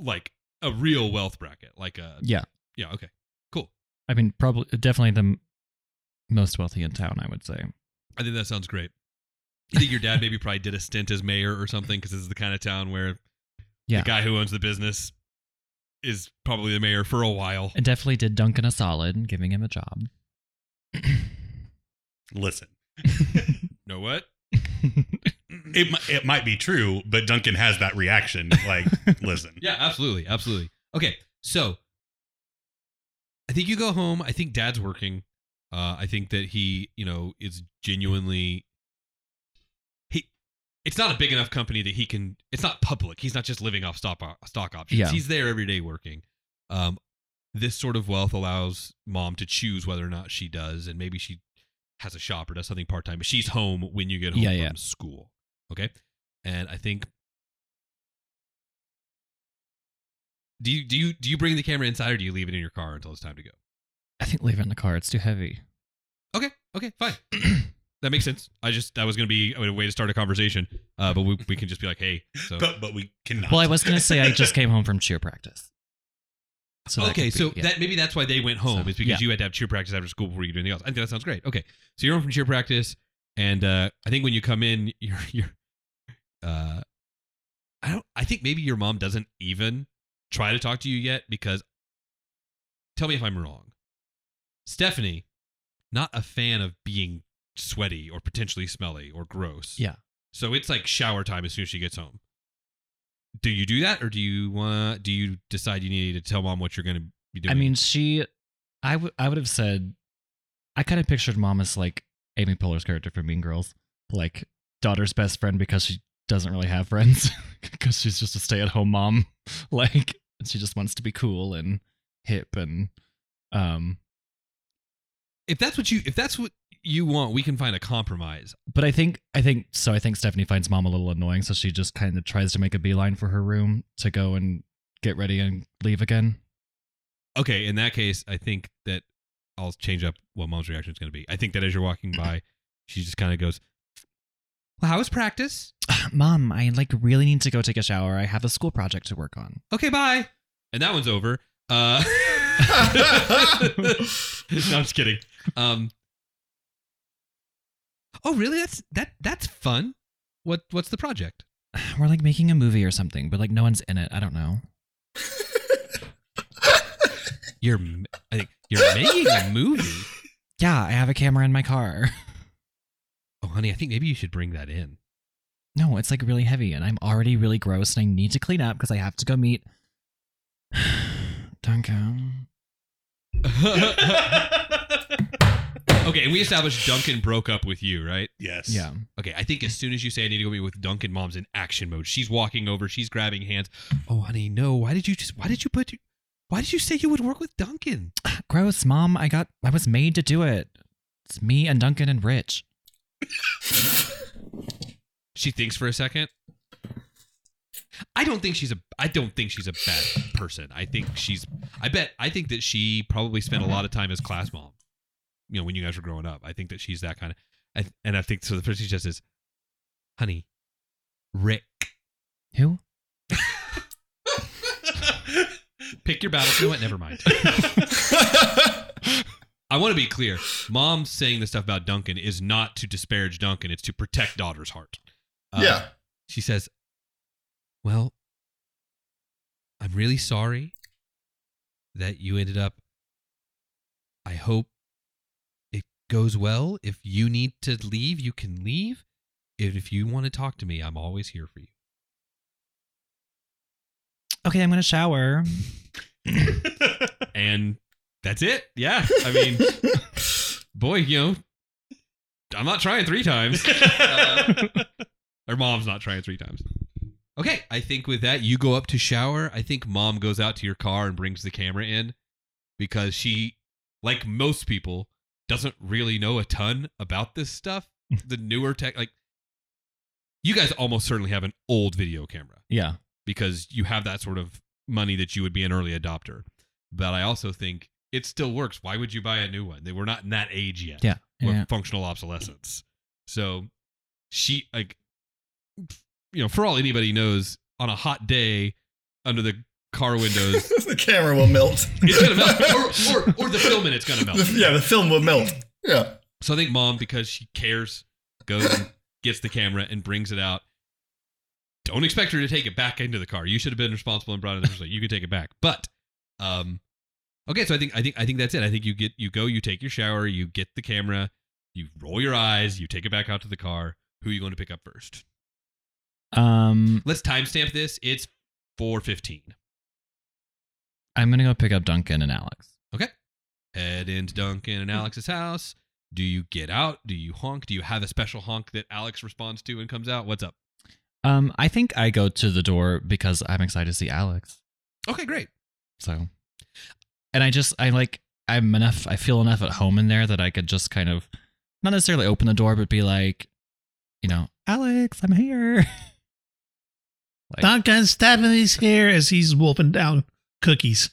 like a real wealth bracket, like a, yeah. Yeah. Okay, cool. I mean, probably definitely the m- most wealthy in town, I would say. I think that sounds great. I think your dad maybe probably did a stint as mayor or something, because this is the kind of town where yeah. the guy who owns the business is probably the mayor for a while. And definitely did Duncan a solid, giving him a job. Listen. Know what? it, it might be true, but Duncan has that reaction. Like, listen. Yeah, absolutely. Absolutely. Okay, so I think you go home. I think dad's working. Uh, I think that he, you know, is genuinely... It's not a big enough company that he can, it's not public. He's not just living off stock, stock options. Yeah. He's there every day working. Um, this sort of wealth allows mom to choose whether or not she does. And maybe she has a shop or does something part-time, but she's home when you get home yeah, from yeah. school. Okay. And I think, do you, do you, do you bring the camera inside, or do you leave it in your car until it's time to go? I think leave it in the car. It's too heavy. Okay. Okay. Fine. That makes sense. I just, that was going to be a way to start a conversation, uh, but we we can just be like, hey. So. But, but we cannot. Well, I was going to say I just came home from cheer practice. So okay, that so be, yeah. that maybe that's why they went home, so, is because yeah. you had to have cheer practice after school before you do anything else. I think that sounds great. Okay, so you're home from cheer practice, and uh, I think when you come in, you're, you're uh, I don't. I think maybe your mom doesn't even try to talk to you yet, because, tell me if I'm wrong, Stephanie, not a fan of being sweaty or potentially smelly or gross. Yeah. So it's like shower time as soon as she gets home. Do you do that, or do you want? Do you decide you need to tell mom what you're going to be doing? I mean, she, I would, I would have said, I kind of pictured mom as like Amy Poehler's character from Mean Girls, like daughter's best friend because she doesn't really have friends because she's just a stay-at-home mom. Like she just wants to be cool and hip and um. If that's what you, if that's what. you want, we can find a compromise. But I think, I think, so I think Stephanie finds mom a little annoying, so she just kind of tries to make a beeline for her room to go and get ready and leave again. Okay, in that case, I think that I'll change up what mom's reaction is going to be. I think that as you're walking by, she just kind of goes, well, how was practice? Mom, I like really need to go take a shower. I have a school project to work on. Okay, bye. And that one's over. Uh... no, I'm just kidding. Um, Oh, really? That's that. That's fun. What What's the project? We're like making a movie or something, but like no one's in it. I don't know. you're, I think you're making a movie. Yeah, I have a camera in my car. Oh, honey, I think maybe you should bring that in. No, it's like really heavy, and I'm already really gross, and I need to clean up because I have to go meet Duncan. Okay, and we established Duncan broke up with you, right? Yes. Yeah. Okay, I think as soon as you say I need to go be with Duncan, Mom's in action mode. She's walking over. She's grabbing hands. Oh, honey, no. Why did you just? Why did you put? Why did you say you would work with Duncan? Gross, Mom. I got. I was made to do it. It's me and Duncan and Rich. She thinks for a second. I don't think she's a. I don't think she's a bad person. I think she's. I bet. I think that she probably spent a lot of time as class mom. You know, when you guys were growing up, I think that she's that kind of. I, and I think so. The first she says is, "Honey, Rick." Who? Pick your battle. You know what? Never mind. I want to be clear. Mom saying this stuff about Duncan is not to disparage Duncan. It's to protect daughter's heart. Uh, yeah. She says, well, I'm really sorry that you ended up. I hope it goes well. If you need to leave, you can leave. And if you want to talk to me, I'm always here for you. Okay, I'm going to shower. And that's it. Yeah. I mean, boy, you know, I'm not trying three times. Uh, or Mom's not trying three times. Okay, I think with that, you go up to shower. I think Mom goes out to your car and brings the camera in because she, like most people, doesn't really know a ton about this stuff. The newer tech, like, you guys almost certainly have an old video camera. Yeah. Because you have that sort of money that you would be an early adopter. But I also think it still works. Why would you buy a new one? They were not in that age yet. Yeah. yeah. Functional obsolescence. So she, like, you know, for all anybody knows, on a hot day under the car windows, the camera will melt. It's going to melt. Or, or, or the film in it's going to melt. The, yeah, the film will melt. Yeah. So I think Mom, because she cares, goes and gets the camera and brings it out. Don't expect her to take it back into the car. You should have been responsible and brought it in. You can take it back. But, um, okay, so I think I think I think that's it. I think you get you go, you take your shower, you get the camera, you roll your eyes, you take it back out to the car. Who are you going to pick up first? Um, let's timestamp this. It's four fifteen. I'm gonna go pick up Duncan and Alex. Okay. Head into Duncan and Alex's house. Do you get out? Do you honk? Do you have a special honk that Alex responds to and comes out? What's up? Um, I think I go to the door because I'm excited to see Alex. Okay, great. So, and I just, I like, I'm enough, I feel enough at home in there that I could just kind of, not necessarily open the door, but be like, you know, Alex, I'm here. Like, Duncan Stephanie's here as he's wolfing down cookies.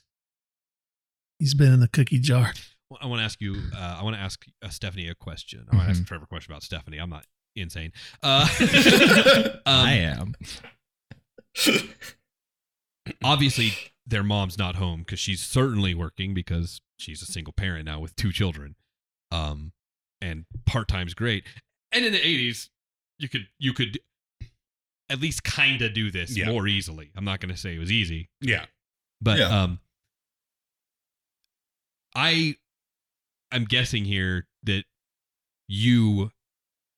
He's been in the cookie jar. Well, I want to ask you, uh, I want to ask uh, Stephanie a question. Mm-hmm. I want to ask Trevor a question about Stephanie. I'm not insane. Uh, um, I am. Obviously, their mom's not home because she's certainly working because she's a single parent now with two children. Um, and part-time's great. And in the eighties, you could, you could at least kind of do this yeah. more easily. I'm not going to say it was easy. Yeah. But yeah. um, I, I'm guessing here that you,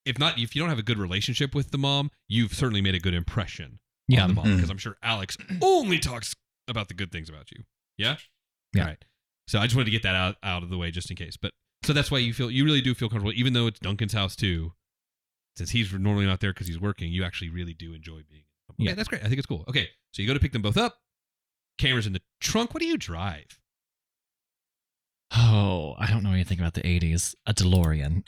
if not, if you don't have a good relationship with the mom, you've certainly made a good impression yeah. on the mom. Because mm-hmm. I'm sure Alex only talks about the good things about you. Yeah? Yeah. All right. So I just wanted to get that out, out of the way just in case. But so that's why you feel, you really do feel comfortable, even though it's Duncan's house too. Since he's normally not there because he's working, you actually really do enjoy being. Okay, yeah, that's great. I think it's cool. Okay, so you go to pick them both up. Camera's in the trunk. What do you drive? Oh, I don't know anything about the eighties. A DeLorean.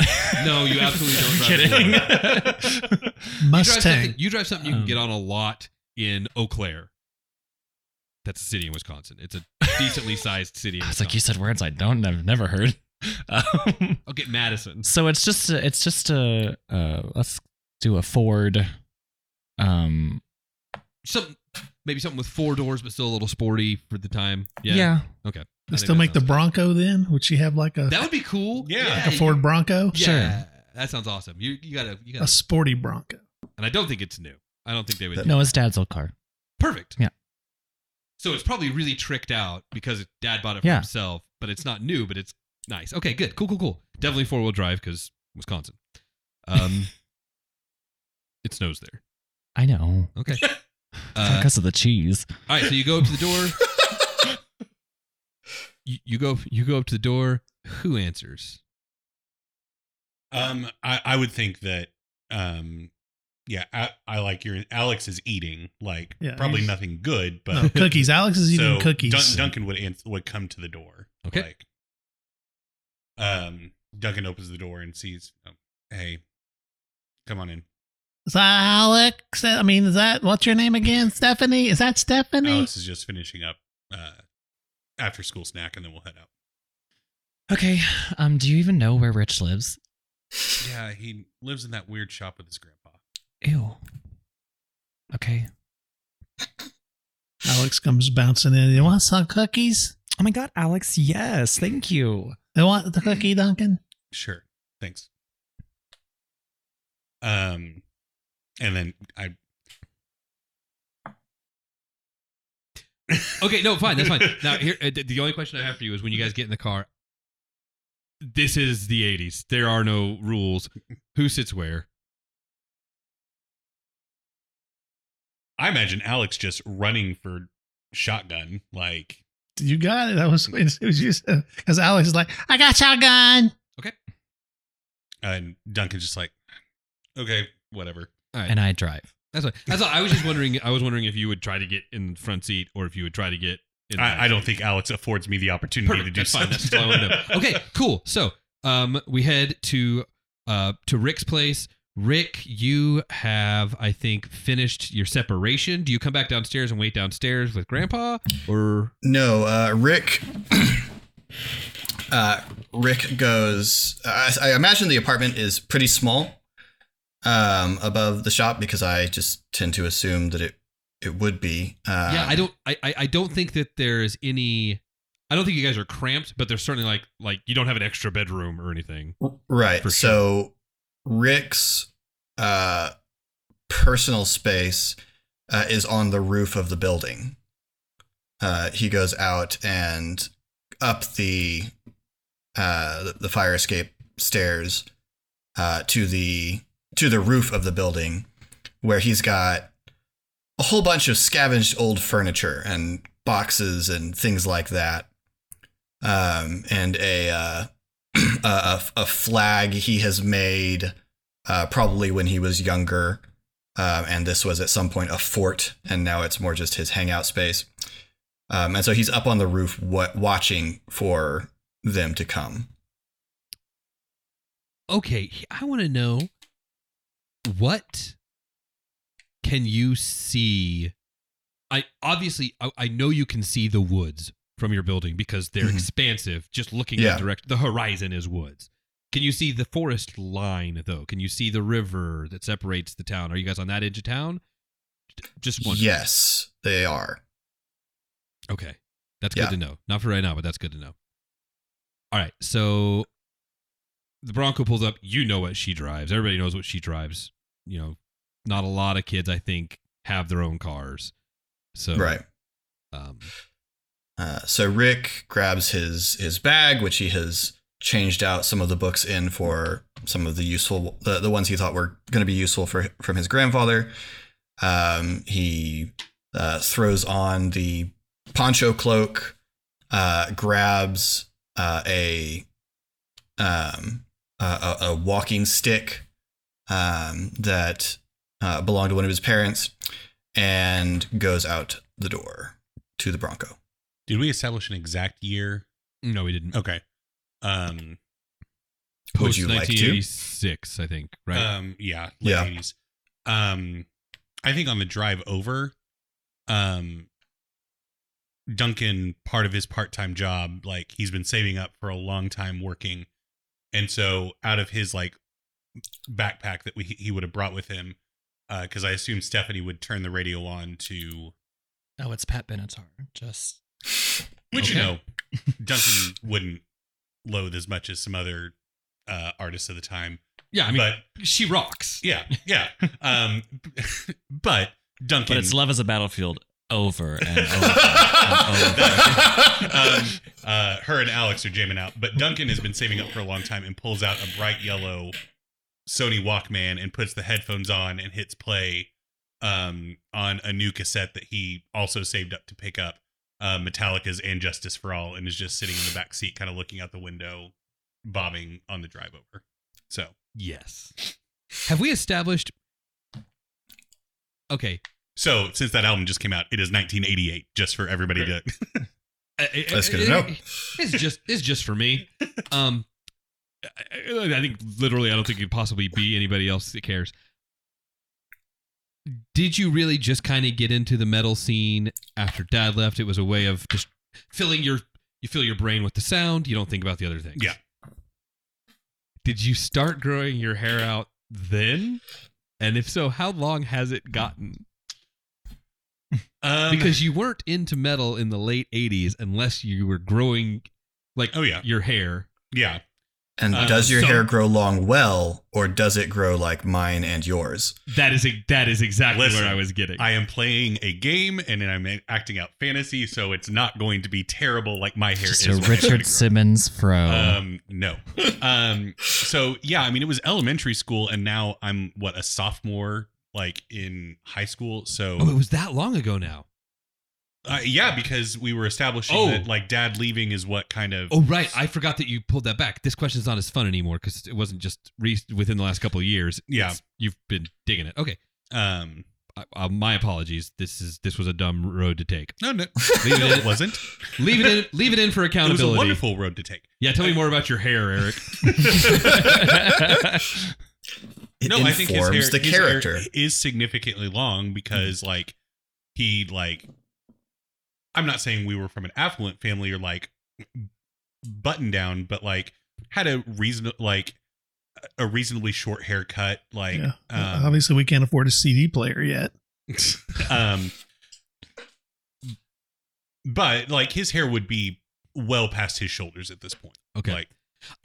No, you absolutely don't drive a DeLorean. Mustang. You drive, you drive something you can get on a lot in Eau Claire. That's a city in Wisconsin. It's a decently sized city. In I was Wisconsin. Like, you said words I don't. I've never heard. Um, okay, Madison. So it's just a, it's just a uh, let's do a Ford, um, some maybe something with four doors, but still a little sporty for the time. Yeah. yeah. Okay. They still make the Bronco cool. Then? Would she have like a? That would be cool. Yeah, like yeah, a Ford Bronco. Yeah, sure. That sounds awesome. You you gotta you gotta a sporty Bronco. And I don't think it's new. I don't think they would. No, do it's Dad's old car. Perfect. Yeah. So it's probably really tricked out because Dad bought it for yeah. himself, but it's not new. But it's nice. Okay, good. Cool, cool, cool. Definitely four-wheel drive because Wisconsin. Um, it snows there. I know. Okay. Uh, because of the cheese. All right, so you go up to the door. you, you go You go up to the door. Who answers? Um, I, I would think that, um, yeah, I, I like your Alex is eating like yeah, probably nothing good, but no, cookies. Alex is eating so cookies. Dun- Duncan would answer, would come to the door. Okay. Like, um, Duncan opens the door and sees, oh, hey, come on in. Is that Alex? I mean, is that what's your name again? Stephanie? Is that Stephanie? Alex is just finishing up uh, after school snack, and then we'll head out. Okay. Um. Do you even know where Rich lives? Yeah, he lives in that weird shop with his grandpa. Ew. Okay. Alex comes bouncing in. You want some cookies? Oh my God, Alex! Yes, thank you. You want the cookie, Duncan? Sure. Thanks. Um, and then I. Okay, no, fine, that's fine. Now, here, the only question I have for you is when you guys get in the car. This is the eighties. There are no rules. Who sits where? I imagine Alex just running for shotgun. Like, you got it. That was it was just because uh, Alex is like, I got shotgun. Okay. And Duncan's just like, okay, whatever. All right. And I drive. That's what, that's what I was just wondering. I was wondering if you would try to get in the front seat or if you would try to get. I, I don't think Alex affords me the opportunity Perfect. to do That's something. Fine. That's all I want to know. Okay, cool. So um, we head to uh, to Rick's place. Rick, you have, I think, finished your separation. Do you come back downstairs and wait downstairs with Grandpa? Or no, uh, Rick. uh, Rick goes. I, I imagine the apartment is pretty small um, above the shop because I just tend to assume that it. It would be. Um, yeah, I don't. I, I don't think that there is any. I don't think you guys are cramped, but there's certainly like like you don't have an extra bedroom or anything. Right. Sure. So Rick's uh, personal space uh, is on the roof of the building. Uh, he goes out and up the uh, the fire escape stairs uh, to the to the roof of the building, where he's got. A whole bunch of scavenged old furniture and boxes and things like that, um, and a, uh, a a flag he has made uh, probably when he was younger, um, and this was at some point a fort, and now it's more just his hangout space. Um, and so he's up on the roof, wa- watching for them to come. Okay, I want to know what. Can you see? I obviously, I, I know you can see the woods from your building because they're mm-hmm. expansive. Just looking yeah. at direct, the horizon is woods. Can you see the forest line though? Can you see the river that separates the town? Are you guys on that edge of town? Just one. Yes, they are. Okay, that's yeah. good to know. Not for right now, but that's good to know. All right, so the Bronco pulls up. You know what she drives. Everybody knows what she drives. You know. Not a lot of kids, I think, have their own cars. So right. Um, uh, so Rick grabs his his bag, which he has changed out some of the books in for some of the useful the, the ones he thought were going to be useful for from his grandfather. Um, he uh, throws on the poncho cloak, uh, grabs uh, a, um, a a walking stick um, that. Uh, belonged to one of his parents, and goes out the door to the Bronco. Did we establish an exact year? No, we didn't. Okay. Um, Would you like to? nineteen eighty-six, I think, right? Um, yeah, late yeah. eighties. Um, I think on the drive over, um, Duncan, part of his part-time job, like he's been saving up for a long time working, and so out of his like backpack that we, he would have brought with him, because uh, I assume Stephanie would turn the radio on to... Oh, it's Pat Benatar. Just... Which, okay. you know, Duncan wouldn't loathe as much as some other uh, artists of the time. Yeah, I mean, but, she rocks. Yeah, yeah. Um, but Duncan... But it's Love is a Battlefield over and over and over. um, uh, her and Alex are jamming out. But Duncan has been saving up for a long time and pulls out a bright yellow... Sony Walkman and puts the headphones on and hits play um, on a new cassette that he also saved up to pick up, uh, Metallica's And Justice for All, and is just sitting in the back seat, kind of looking out the window, bobbing on the drive over. So yes, have we established? Okay, so since that album just came out, it is nineteen eighty-eight. Just for everybody right. to. That's good to know. It's just it's just for me. Um, I think literally, I don't think it could possibly be anybody else that cares. Did you really just kind of get into the metal scene after Dad left? It was a way of just filling your you fill your brain with the sound. You don't think about the other things. Yeah. Did you start growing your hair out then? And if so, how long has it gotten? Um, because you weren't into metal in the late eighties unless you were growing like oh, yeah. your hair. Yeah. And um, does your so, hair grow long well, or does it grow like mine and yours? That is a, that is exactly Listen, where I was getting. I am playing a game and I'm acting out fantasy, so it's not going to be terrible like my hair Just is. So Richard Simmons fro. Um, no. um, so yeah, I mean, it was elementary school, and now I'm what a sophomore. Like in high school, so oh, it was that long ago now. Uh, yeah, because we were establishing oh. that like Dad leaving is what kind of. Oh right, I forgot that you pulled that back. This question's not as fun anymore because it wasn't just re- within the last couple of years. Yeah, it's, you've been digging it. Okay, um, I, uh, my apologies. This is this was a dumb road to take. No, no, leave no it, it wasn't. Leave it in. Leave it in for accountability. It was a wonderful road to take. Yeah, tell me more about your hair, Eric. It no, I think his hair, the his character. hair is significantly long because, mm-hmm. like, he, like, I'm not saying we were from an affluent family or, like, button down, but, like, had a reason, like, a reasonably short haircut. Like, yeah. um, obviously, we can't afford a C D player yet. um, but, like, his hair would be well past his shoulders at this point. Okay. Like,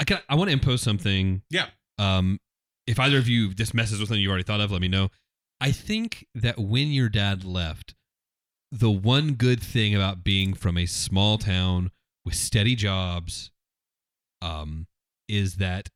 I, can, I want to impose something. Yeah. Um, If either of you, this messes with something you already thought of, let me know. I think that when your dad left, the one good thing about being from a small town with steady jobs um, is that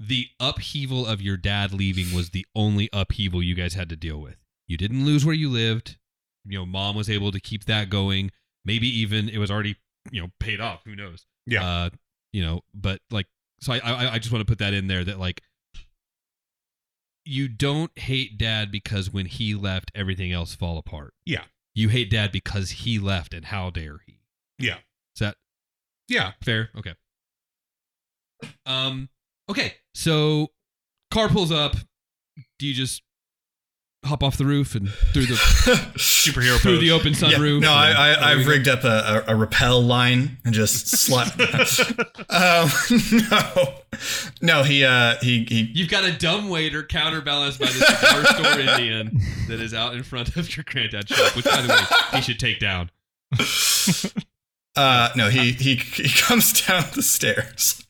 the upheaval of your dad leaving was the only upheaval you guys had to deal with. You didn't lose where you lived. You know, Mom was able to keep that going. Maybe even it was already, you know, paid off. Who knows? Yeah. Uh, you know, but like, so I, I, I just want to put that in there that like, you don't hate Dad because when he left, everything else fall apart. Yeah. You hate Dad because he left and how dare he. Yeah. Is that yeah fair? Okay. Um. Okay. So car pulls up. Do you just hop off the roof and through the superhero through pose. The open sunroof? Yeah. No, I, I, I've rigged up a, a, a rappel line and just slide. um, no, no, he, uh, he, he. You've got a dumbwaiter counterbalanced by this car store Indian that is out in front of your granddad's shop, which, by the way, he should take down. uh, no, he, he he comes down the stairs.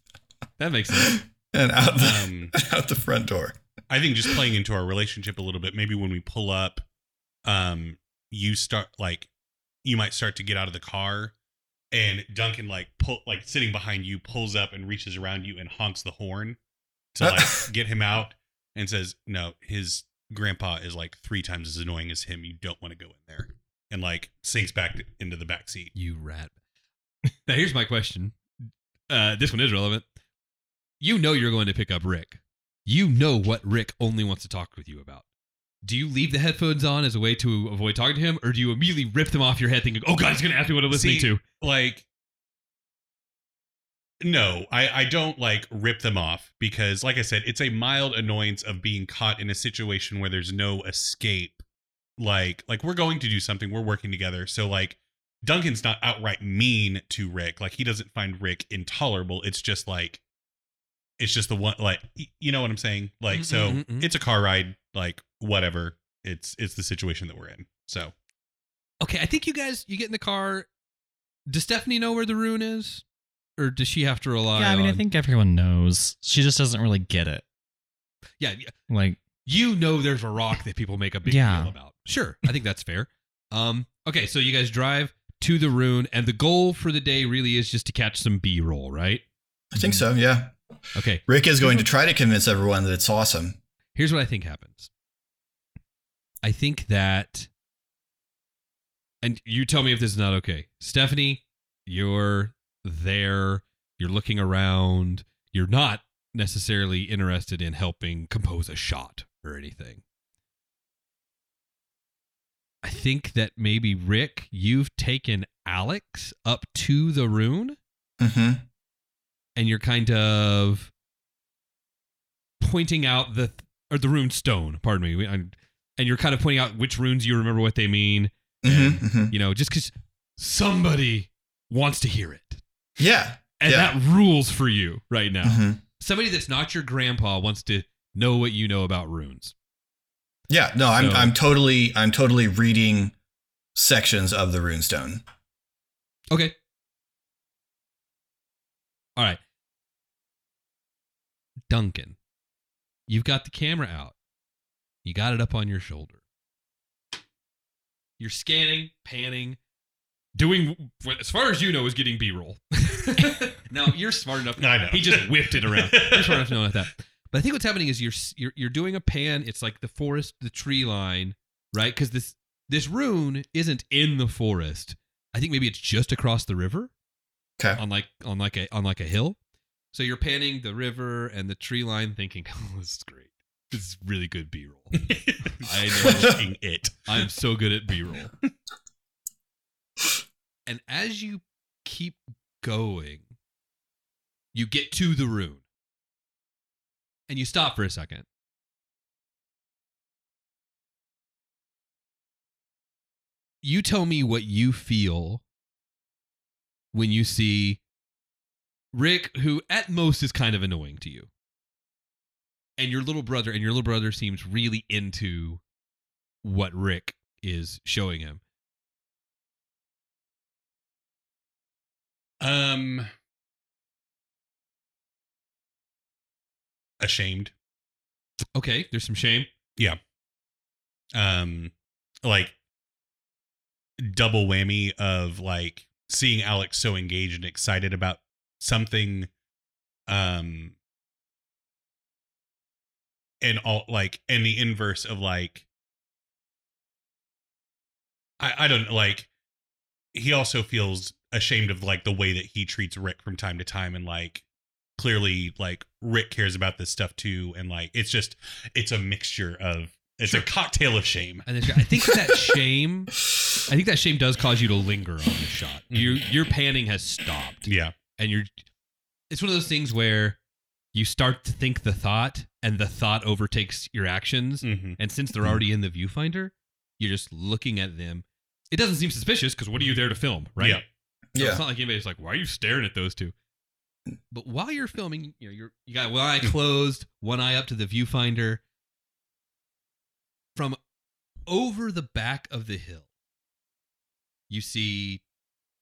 That makes sense. And out the, um, out the front door. I think just playing into our relationship a little bit, maybe when we pull up, um, you start like you might start to get out of the car and Duncan like pull like sitting behind you pulls up and reaches around you and honks the horn to like get him out and says, no, his grandpa is like three times as annoying as him. You don't want to go in there, and like sinks back to, into the back seat. You rat. Now, here's my question. Uh, this one is relevant. You know, you're going to pick up Rick. You know what Rick only wants to talk with you about. Do you leave the headphones on as a way to avoid talking to him, or do you immediately rip them off your head thinking, oh, God, he's going to ask me what I'm listening See, to? Like, no, I, I don't like rip them off because, like I said, it's a mild annoyance of being caught in a situation where there's no escape. Like, like we're going to do something. We're working together. So, like, Duncan's not outright mean to Rick. Like, he doesn't find Rick intolerable. It's just like, It's just the one, like, you know what I'm saying? Like, mm-mm, so mm-mm. It's a car ride, like, whatever. It's it's the situation that we're in, so. Okay, I think you guys, you get in the car. Does Stephanie know where the rune is? Or does she have to rely on? Yeah, I mean, on... I think everyone knows. She just doesn't really get it. Yeah. Like. You know there's a rock that people make a big yeah. deal about. Sure, I think that's fair. Um. Okay, so you guys drive to the rune, and the goal for the day really is just to catch some B-roll, right? I think so, yeah. Okay. Rick is going to try to convince everyone that it's awesome. Here's what I think happens. I think that, and you tell me if this is not okay. Stephanie, you're there. You're looking around. You're not necessarily interested in helping compose a shot or anything. I think that maybe, Rick, you've taken Alex up to the rune. Mm-hmm. And you're kind of pointing out the, or the rune stone, pardon me. And you're kind of pointing out which runes you remember what they mean. And, mm-hmm, mm-hmm. You know, just because somebody wants to hear it. Yeah. And yeah. that rules for you right now. Mm-hmm. Somebody that's not your grandpa wants to know what you know about runes. Yeah, no, I'm so, I'm totally I'm totally reading sections of the runestone. Okay. All right. Duncan, you've got the camera out. You got it up on your shoulder. You're scanning, panning, doing what, as far as you know, is getting B-roll. Now, you're smart enough. No, I know. He just whipped it around. You're smart enough to know about that. But I think what's happening is you're you're, you're doing a pan. It's like the forest, the tree line, right? Because this this rune isn't in the forest. I think maybe it's just across the river. Okay. On like on like a on like a hill. So you're panning the river and the tree line, thinking, "Oh, this is great. This is really good B-roll." I know it. I'm so good at B-roll. And as you keep going, you get to the rune. And you stop for a second. You tell me what you feel when you see Rick, who at most is kind of annoying to you. And your little brother, and your little brother seems really into what Rick is showing him. Um... Ashamed. Okay, there's some shame. Yeah. Um, like double whammy of like seeing Alex so engaged and excited about something, um, and all like, and the inverse of like, I I don't like. He also feels ashamed of like the way that he treats Rick from time to time, and like. Clearly, like, Rick cares about this stuff, too. And, like, it's just, it's a mixture of, it's sure. a cocktail of shame. And I think that shame, I think that shame does cause you to linger on the shot. You, your panning has stopped. Yeah. And you're, it's one of those things where you start to think the thought and the thought overtakes your actions. Mm-hmm. And since they're already in the viewfinder, you're just looking at them. It doesn't seem suspicious because what are you there to film, right? Yeah. So yeah. It's not like anybody's like, why are you staring at those two? But while you're filming, you know, you're, you got one eye closed, one eye up to the viewfinder. From over the back of the hill, you see,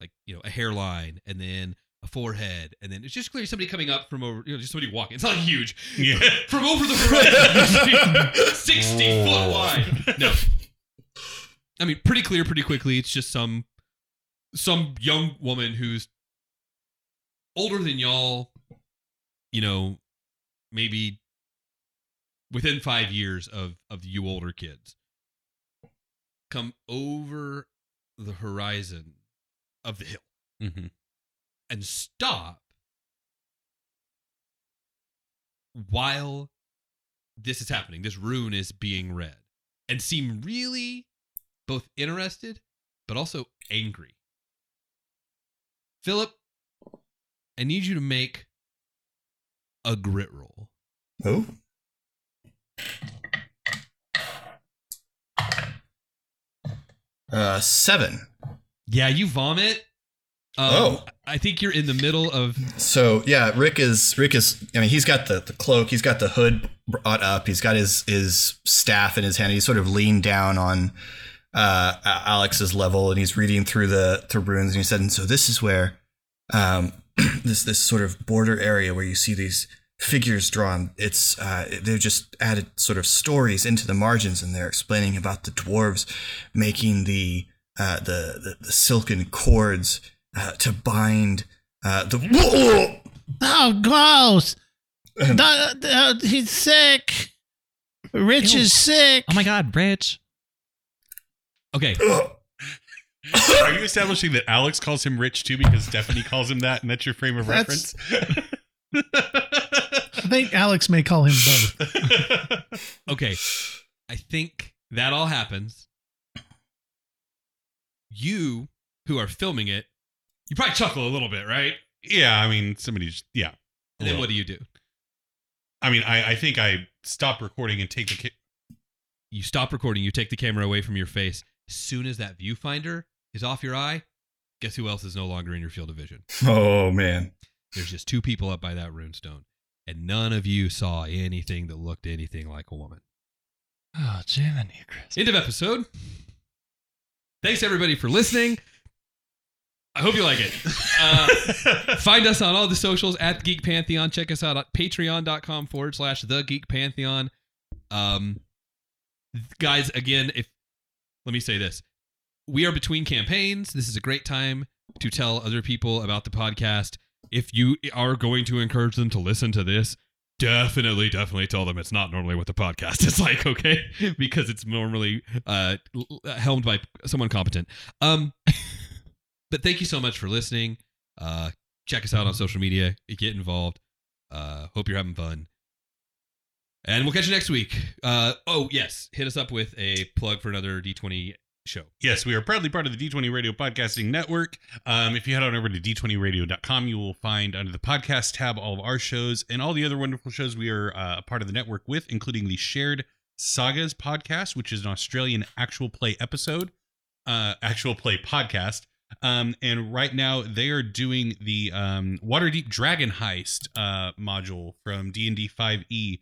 like, you know, a hairline and then a forehead. And then it's just clearly somebody coming up from over, you know, just somebody walking. It's not huge. Yeah. From over the horizon, you see sixty foot wide. No. I mean, pretty clear, pretty quickly. It's just some some young woman who's older than y'all, you know, maybe within five years of, of you older kids, come over the horizon of the hill mm-hmm. and stop while this is happening. This rune is being read and seem really both interested, but also angry. Philip, I need you to make a grit roll. Oh. Uh, seven. Yeah, you vomit. Um, oh. I think you're in the middle of. So yeah, Rick is Rick is. I mean, he's got the, the cloak. He's got the hood brought up. He's got his his staff in his hand. He's sort of leaned down on uh, Alex's level, and he's reading through the through runes. And he said, "And so this is where." Um, This this sort of border area where you see these figures drawn. It's uh, they've just added sort of stories into the margins, and they're explaining about the dwarves making the uh, the, the the silken cords uh, to bind uh, the. Oh, gross! the, the, he's sick. Rich Ew. Is sick. Oh my God, Rich. Okay. Are you establishing that Alex calls him Rich too because Stephanie calls him that and that's your frame of that's, reference? think Alex may call him both. Okay. I think that all happens. You, who are filming it, you probably chuckle a little bit, right? Yeah, I mean, somebody's, yeah. And then what do you do? I mean, I, I think I stop recording and take the... Ca- you stop recording, you take the camera away from your face. As soon as that viewfinder is off your eye, guess who else is no longer in your field of vision? Oh, man. There's just two people up by that runestone, and none of you saw anything that looked anything like a woman. Oh, Jiminy Christmas. End of episode. Thanks, everybody, for listening. I hope you like it. Uh, find us on all the socials at Geek Pantheon. Check us out at patreon.com forward slash The Geek Pantheon. Um, guys, again, if let me say this. We are between campaigns. This is a great time to tell other people about the podcast. If you are going to encourage them to listen to this, definitely, definitely tell them it's not normally what the podcast is like, okay? Because it's normally uh, helmed by someone competent. Um, but thank you so much for listening. Uh, check us out on social media. Get involved. Uh, hope you're having fun. And we'll catch you next week. Uh, oh, yes. Hit us up with a plug for another D twenty show. Yes, we are proudly part of the D twenty Radio Podcasting Network. Um, if you head on over to d twenty radio dot com, you will find under the podcast tab all of our shows and all the other wonderful shows we are uh, a part of the network with, including the Shared Sagas Podcast, which is an Australian actual play episode, uh, actual play podcast. Um, and right now they are doing the um, Waterdeep Dragon Heist uh, module from D and D five E,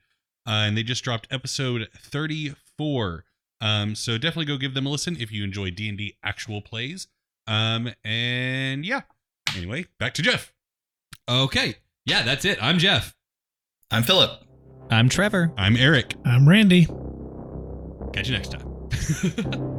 uh, and they just dropped episode thirty-four. Um, so definitely go give them a listen if you enjoy D and D actual plays. Um, and yeah, anyway, back to Jeff. Okay. Yeah, that's it. I'm Jeff. I'm Philip. I'm Trevor. I'm Eric. I'm Randy. Catch you next time.